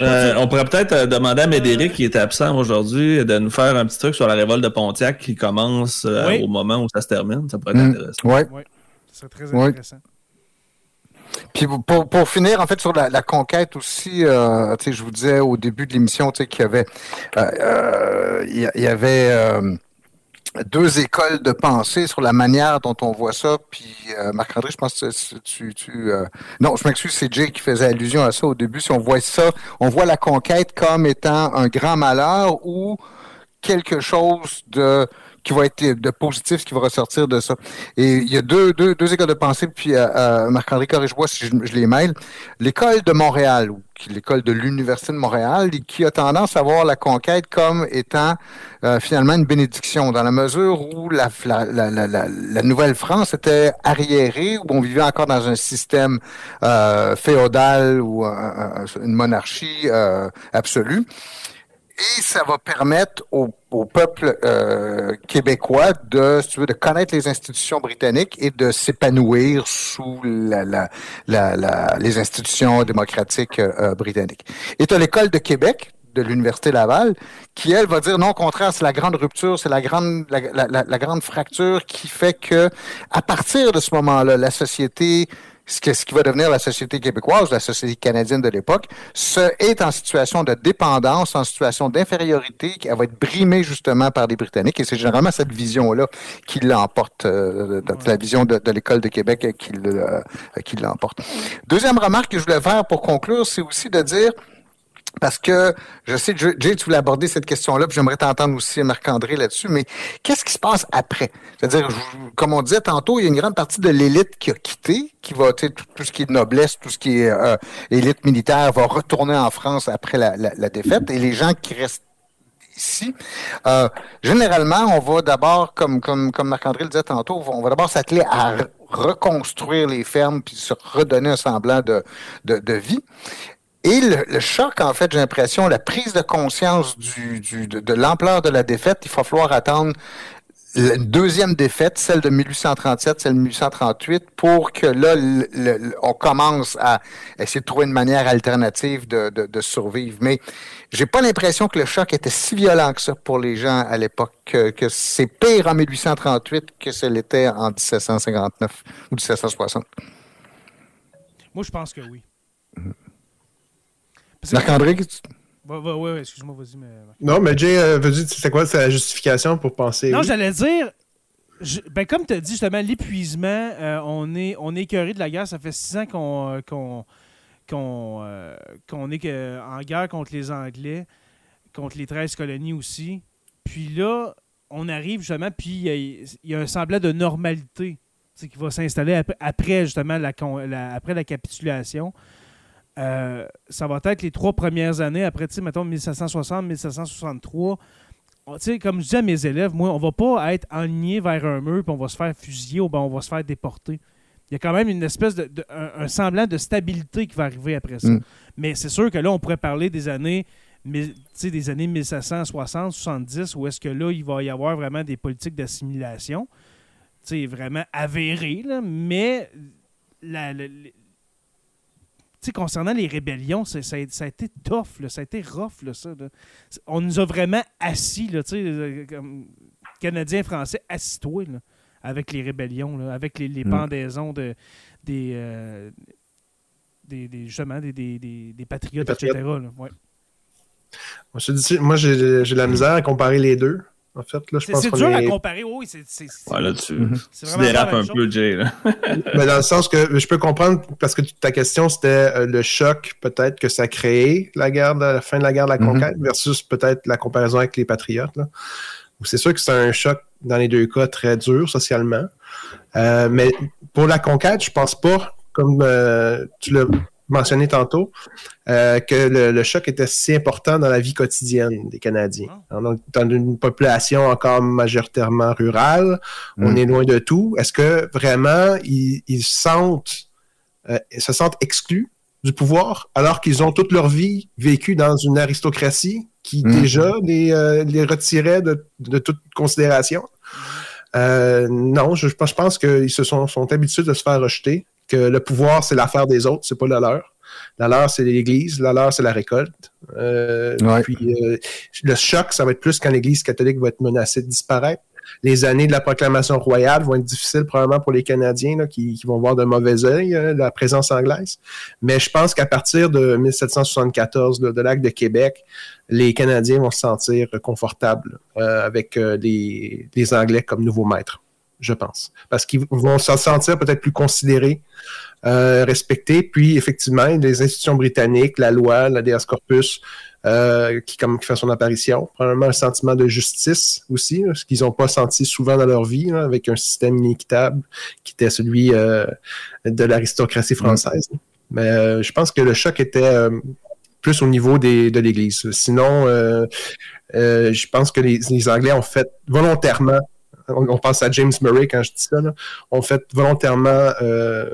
euh, on pourrait peut-être demander à Médéric, qui est absent aujourd'hui, de nous faire un petit truc sur la révolte de Pontiac qui commence euh, oui. au moment où ça se termine. Ça pourrait être mmh. intéressant. Oui. Oui. Ce serait très intéressant. Oui. Puis pour, pour finir, en fait, sur la, la conquête aussi, euh, je vous disais au début de l'émission qu'il y avait... Euh, euh, il y avait euh, deux écoles de pensée sur la manière dont on voit ça, puis euh, Marc-André, je pense que tu... tu euh... Non, je m'excuse, c'est Jay qui faisait allusion à ça au début. Si on voit ça, on voit la conquête comme étant un grand malheur ou quelque chose de qui va être de positif, ce qui va ressortir de ça. Et il y a deux, deux, deux écoles de pensée, puis euh, euh, Marc-André Corrige-Bois, si je, je les mêle, l'école de Montréal, ou l'école de l'Université de Montréal, qui a tendance à voir la conquête comme étant euh, finalement une bénédiction, dans la mesure où la, la, la, la, la Nouvelle-France était arriérée, où on vivait encore dans un système euh, féodal ou euh, une monarchie euh, absolue. Et ça va permettre au, au peuple euh, québécois de, si tu veux, de connaître les institutions britanniques et de s'épanouir sous la, la, la, la, les institutions démocratiques euh, britanniques. Et tu as l'école de Québec, de l'Université Laval, qui, elle, va dire non, au contraire, c'est la grande rupture, c'est la grande la, la, la, la grande fracture qui fait que, à partir de ce moment-là, la société... ce qui va devenir la société québécoise, la société canadienne de l'époque, ce est en situation de dépendance, en situation d'infériorité, qui va être brimée justement par les Britanniques. Et c'est généralement cette vision-là qui l'emporte, euh, la vision de, de l'École de Québec qui, euh, qui l'emporte. Deuxième remarque que je voulais faire pour conclure, c'est aussi de dire... Parce que, je sais, Jay, tu voulais aborder cette question-là, puis j'aimerais t'entendre aussi, Marc-André, là-dessus, mais qu'est-ce qui se passe après? C'est-à-dire, comme on disait tantôt, il y a une grande partie de l'élite qui a quitté, qui va, tu sais, tout, tout ce qui est noblesse, tout ce qui est euh, élite militaire va retourner en France après la, la, la défaite, et les gens qui restent ici, euh, généralement, on va d'abord, comme, comme, comme Marc-André le disait tantôt, on va d'abord s'atteler à reconstruire les fermes, puis se redonner un semblant de, de, de vie. Et le, le choc, en fait, j'ai l'impression, la prise de conscience du, du, de, de l'ampleur de la défaite, il va falloir attendre une deuxième défaite, celle de mille huit cent trente-sept, celle de mille huit cent trente-huit, pour que là, le, le, on commence à essayer de trouver une manière alternative de, de, de survivre. Mais j'ai pas l'impression que le choc était si violent que ça pour les gens à l'époque, que, que c'est pire en mille huit cent trente-huit que ce l'était en dix-sept cent cinquante-neuf ou dix-sept cent soixante. Moi, je pense que oui. Mmh. Marc-André, tu... Oui, ouais, ouais, excuse-moi, vas-y. Mais... Non, mais Jay, euh, veux-tu, c'est quoi c'est la justification pour penser... Non, oui? J'allais dire, je, ben, comme tu as dit justement, l'épuisement, euh, on est, on est écœuré de la guerre, ça fait six ans qu'on, euh, qu'on, qu'on, euh, qu'on est euh, en guerre contre les Anglais, contre les treize colonies aussi, puis là, on arrive justement, puis il y, y a un semblant de normalité qui va s'installer ap- après justement la, con- la, après la capitulation. Euh, ça va être les trois premières années après, tu sais, mettons, mille sept cent soixante, mille sept cent soixante-trois. Tu sais, comme je dis à mes élèves, moi, on va pas être enligné vers un mur, puis on va se faire fusiller ou ben on va se faire déporter. Il y a quand même une espèce de, de un, un semblant de stabilité qui va arriver après ça. Mm. Mais c'est sûr que là, on pourrait parler des années, mais, tu sais, des années mille sept cent soixante, soixante-dix, où est-ce que là, il va y avoir vraiment des politiques d'assimilation, tu sais, vraiment avérées, là, mais la... la, la T'sais, concernant les rébellions, c'est, ça, a, ça a été tough, là, ça a été rough. Là, ça, là. On nous a vraiment assis, là, comme Canadiens, Français, assis-toi là, avec les rébellions, là, avec les, les mmh. pendaisons de, des, euh, des, des, justement, des, des, des, des patriotes, des patriotes, et cetera. Là, ouais. Moi, j'ai, j'ai de la misère à comparer les deux. en fait. Là, je pense c'est dur est... à comparer. Oui, c'est, c'est, c'est... Ouais, là, tu, c'est tu dérapes un peu, Jay. Là. Mais dans le sens que je peux comprendre, parce que ta question, c'était le choc, peut-être, que ça créait la guerre, la fin de la guerre de la conquête, mm-hmm. versus peut-être la comparaison avec les Patriotes. Là. C'est sûr que c'est un choc, dans les deux cas, très dur socialement. Euh, mais pour la conquête, je pense pas, comme euh, tu l'as mentionné tantôt, euh, que le, le choc était si important dans la vie quotidienne des Canadiens. Oh. Donc, dans une population encore majoritairement rurale, mm. on est loin de tout. Est-ce que vraiment ils, ils sentent, euh, ils se sentent exclus du pouvoir alors qu'ils ont toute leur vie vécu dans une aristocratie qui mmh. déjà les, euh, les retirait de, de toute considération? Euh, non, je, je pense qu'ils se sont, sont habitués de se faire rejeter, que le pouvoir, c'est l'affaire des autres, c'est pas la leur. La leur, c'est l'Église, la leur, c'est la récolte. Euh, ouais. Puis euh, le choc, ça va être plus quand l'Église catholique va être menacée de disparaître. Les années de la proclamation royale vont être difficiles probablement pour les Canadiens là, qui, qui vont voir de mauvais œil euh, la présence anglaise. Mais je pense qu'à partir de dix-sept cent soixante-quatorze, là, de l'acte de Québec, les Canadiens vont se sentir confortables euh, avec euh, les, les Anglais comme nouveaux maîtres, je pense. Parce qu'ils vont se sentir peut-être plus considérés, euh, respectés. Puis, effectivement, les institutions britanniques, la loi, la Deus Corpus, Euh, qui, comme, qui fait son apparition. Probablement un sentiment de justice aussi, là, ce qu'ils n'ont pas senti souvent dans leur vie, là, avec un système inéquitable qui était celui euh, de l'aristocratie française. Mmh. Mais euh, je pense que le choc était euh, plus au niveau des, de l'Église. Sinon, euh, euh, je pense que les, les Anglais ont fait volontairement, on, on pense à James Murray quand je dis ça, là, ont fait volontairement euh,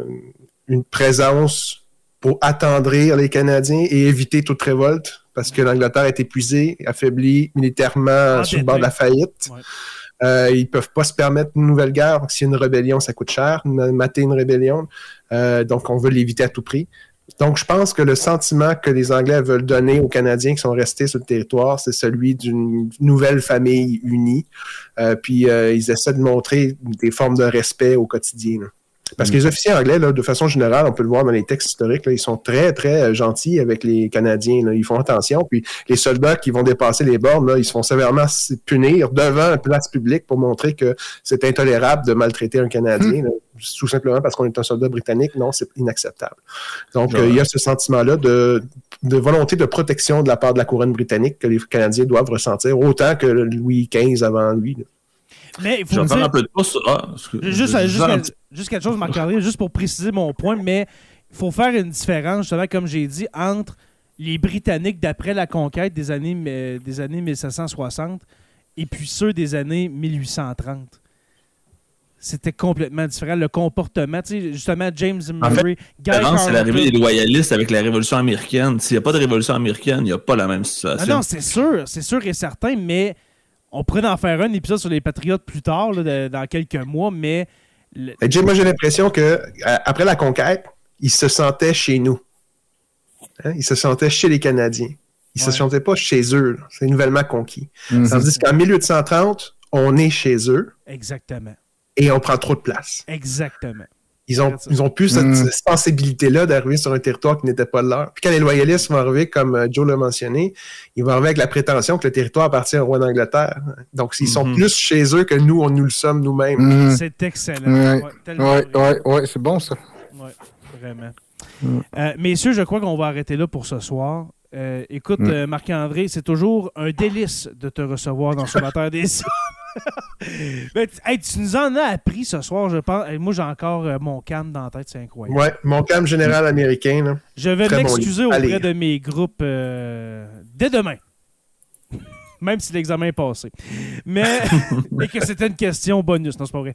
une présence pour attendrir les Canadiens et éviter toute révolte, parce que l'Angleterre est épuisée, affaiblie militairement, ah, sur le bord de la faillite. Ouais. Euh, ils ne peuvent pas se permettre une nouvelle guerre. Donc, s'il y a une rébellion, ça coûte cher, mater une rébellion. Euh, donc, on veut l'éviter à tout prix. Donc, je pense que le sentiment que les Anglais veulent donner aux Canadiens qui sont restés sur le territoire, c'est celui d'une nouvelle famille unie. Euh, puis, euh, ils essaient de montrer des formes de respect au quotidien, là. Parce que les officiers anglais, là, de façon générale, on peut le voir dans les textes historiques, là, ils sont très, très gentils avec les Canadiens, là. Ils font attention. Puis les soldats qui vont dépasser les bornes, là, ils se font sévèrement punir devant la place publique pour montrer que c'est intolérable de maltraiter un Canadien. Mmh. Là, tout simplement parce qu'on est un soldat britannique. Non, c'est inacceptable. Donc, euh, il y a ce sentiment-là de, de volonté de protection de la part de la couronne britannique que les Canadiens doivent ressentir, autant que Louis quinze avant lui, là. Mais vous dire... un peu de... ah, juste, juste, juste, un... juste quelque chose, Marc-André, juste pour préciser mon point, mais il faut faire une différence, justement, comme j'ai dit, entre les Britanniques d'après la conquête des années, euh, des années mille sept cent soixante et puis ceux des années mille huit cent trente. C'était complètement différent. Le comportement, tu sais, justement, James Murray... En fait, c'est l'arrivée des loyalistes avec la Révolution américaine. S'il n'y a pas de Révolution américaine, il n'y a pas la même situation. Ah non, c'est sûr, c'est sûr et certain, mais... on pourrait en faire un épisode sur les Patriotes plus tard, là, de, dans quelques mois, mais... Le... Moi, j'ai l'impression qu'après la conquête, ils se sentaient chez nous. Hein? Ils se sentaient chez les Canadiens. Ils ne ouais. se sentaient pas chez eux, là. C'est nouvellement conquis. Mm-hmm. Tandis qu'en mille huit cent trente, on est chez eux. Exactement. Et on prend trop de place. Exactement. Ils ont, ils ont plus cette mmh. sensibilité-là d'arriver sur un territoire qui n'était pas leur. Puis quand les loyalistes vont arriver, comme Joe l'a mentionné, ils vont arriver avec la prétention que le territoire appartient au roi d'Angleterre. Donc, ils sont mmh. plus chez eux que nous, on nous le sommes nous-mêmes. Mmh. C'est excellent. Mmh. Oui, ouais, ouais, ouais, c'est bon, ça. Oui, vraiment. Mmh. Euh, messieurs, je crois qu'on va arrêter là pour ce soir. Euh, écoute, mmh. euh, Marc-André, c'est toujours un délice de te recevoir dans Sur la Terre des Hommes. Mais, hey, tu nous en as appris ce soir, je pense. Hey, moi, j'ai encore euh, Montcalm dans la tête, c'est incroyable. Ouais, Montcalm, général américain. Là. Je vais Très m'excuser bon auprès de mes groupes euh, dès demain. Même si l'examen est passé. Mais et que c'était une question bonus. Non, c'est pas vrai.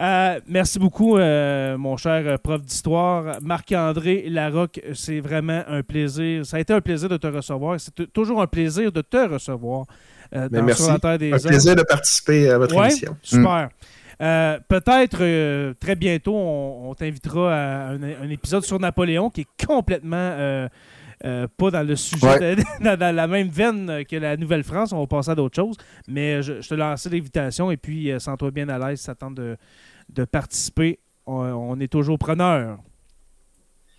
Euh, merci beaucoup, euh, mon cher prof d'histoire. Marc-André Larocque, c'est vraiment un plaisir. Ça a été un plaisir de te recevoir. C'est t- toujours un plaisir de te recevoir. Euh, dans merci. Sur la Terre des Un plaisir de participer à votre ouais, émission. Super. Mm. Euh, peut-être euh, très bientôt, on, on t'invitera à un, un épisode sur Napoléon qui est complètement euh, euh, pas dans le sujet, ouais. de, dans, dans la même veine que la Nouvelle-France. On va passer à d'autres choses. Mais je, je te lance l'invitation et puis euh, sens-toi bien à l'aise, s'attendre de, de participer. On, on est toujours preneurs.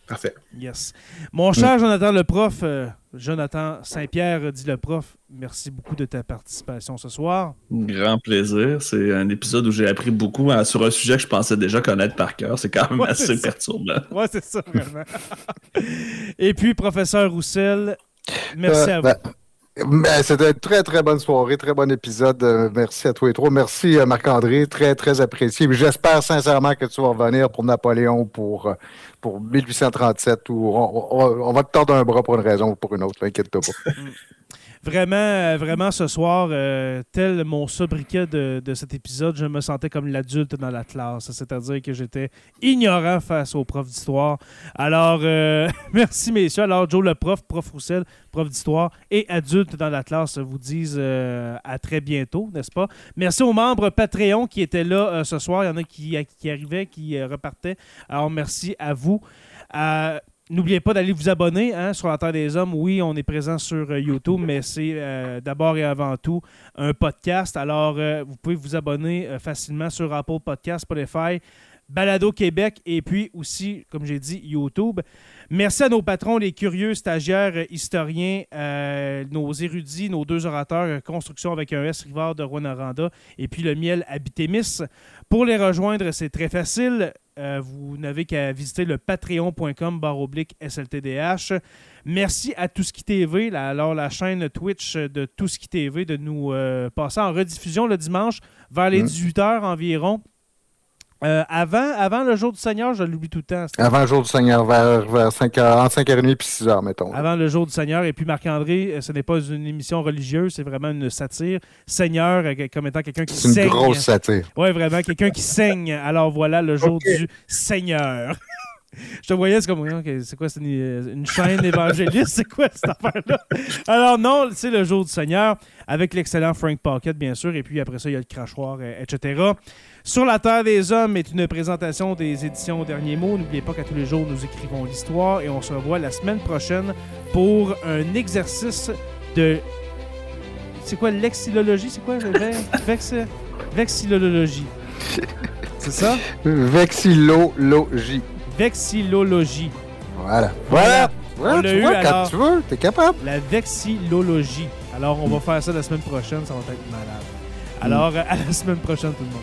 Parfait. Yes. Mon cher mm. Jonathan le prof, euh, Jonathan Saint-Pierre dit le prof, merci beaucoup de ta participation ce soir. Grand plaisir. C'est un épisode où j'ai appris beaucoup hein, sur un sujet que je pensais déjà connaître par cœur. C'est quand même ouais, assez c'est perturbant. Oui, c'est ça, vraiment. Et puis, professeur Roussel, merci euh, à vous. Ben... C'était une très, très bonne soirée, très bon épisode. Euh, merci à tous les trois. Merci euh, Marc-André, très, très apprécié. Puis j'espère sincèrement que tu vas revenir pour Napoléon, pour, pour dix-huit cent trente-sept. Ou on, on, on va te tordre un bras pour une raison ou pour une autre, t'inquiète-toi pas. Vraiment, vraiment, ce soir, euh, tel mon sobriquet de, de cet épisode, je me sentais comme l'adulte dans la classe, c'est-à-dire que j'étais ignorant face au prof d'histoire. Alors, euh, merci messieurs. Alors, Joe le prof, prof Roussel, prof d'histoire et adulte dans la classe vous disent euh, à très bientôt, n'est-ce pas? Merci aux membres Patreon qui étaient là euh, ce soir. Il y en a qui, qui arrivaient, qui euh, repartaient. Alors, merci à vous. À... N'oubliez pas d'aller vous abonner hein, sur la Terre des Hommes. Oui, on est présent sur YouTube, mais c'est euh, d'abord et avant tout un podcast. Alors, euh, vous pouvez vous abonner euh, facilement sur Apple Podcasts, Spotify, Balado Québec et puis aussi, comme j'ai dit, YouTube. Merci à nos patrons, les curieux, stagiaires, historiens, euh, nos érudits, nos deux orateurs, Construction avec un S, Rivard de Rouen-Noranda et puis le miel Habitémis. Pour les rejoindre, c'est très facile. Euh, vous n'avez qu'à visiter le patreon.com barre oblique SLTDH. Merci à Touski T V, la, alors la chaîne Twitch de Touski T V, de nous euh, passer en rediffusion le dimanche vers les dix-huit heures environ. Euh, avant, avant le jour du Seigneur, je l'oublie tout le temps. C'était... Avant le jour du Seigneur, vers, vers cinq heures, entre cinq heures trente et six heures, mettons. Avant le jour du Seigneur. Et puis Marc-André, ce n'est pas une émission religieuse, c'est vraiment une satire. Seigneur, comme étant quelqu'un qui saigne. C'est une grosse satire. Oui, vraiment, quelqu'un qui saigne. Alors voilà, le jour okay. du Seigneur. Je te voyais, c'est comme, okay, c'est quoi, c'est une, une chaîne évangéliste, c'est quoi cette affaire-là? Alors non, c'est le jour du Seigneur, avec l'excellent Frank Pocket, bien sûr, et puis après ça, il y a le crachoir, et cetera. Sur la Terre des Hommes est une présentation des éditions Derniers Mots. N'oubliez pas qu'à tous les jours, nous écrivons l'histoire et on se revoit la semaine prochaine pour un exercice de... C'est quoi, l'exilologie? C'est quoi? Vex... Vexillologie. C'est ça? Vexillologie. Vexillologie. Voilà. Voilà. Voilà, tu vois, eu, quand alors, tu veux, t'es capable. La vexillologie. Alors, on va faire ça la semaine prochaine, ça va être malade. Alors, à la semaine prochaine, tout le monde.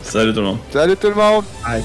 Salut tout le monde. Salut tout le monde. Bye.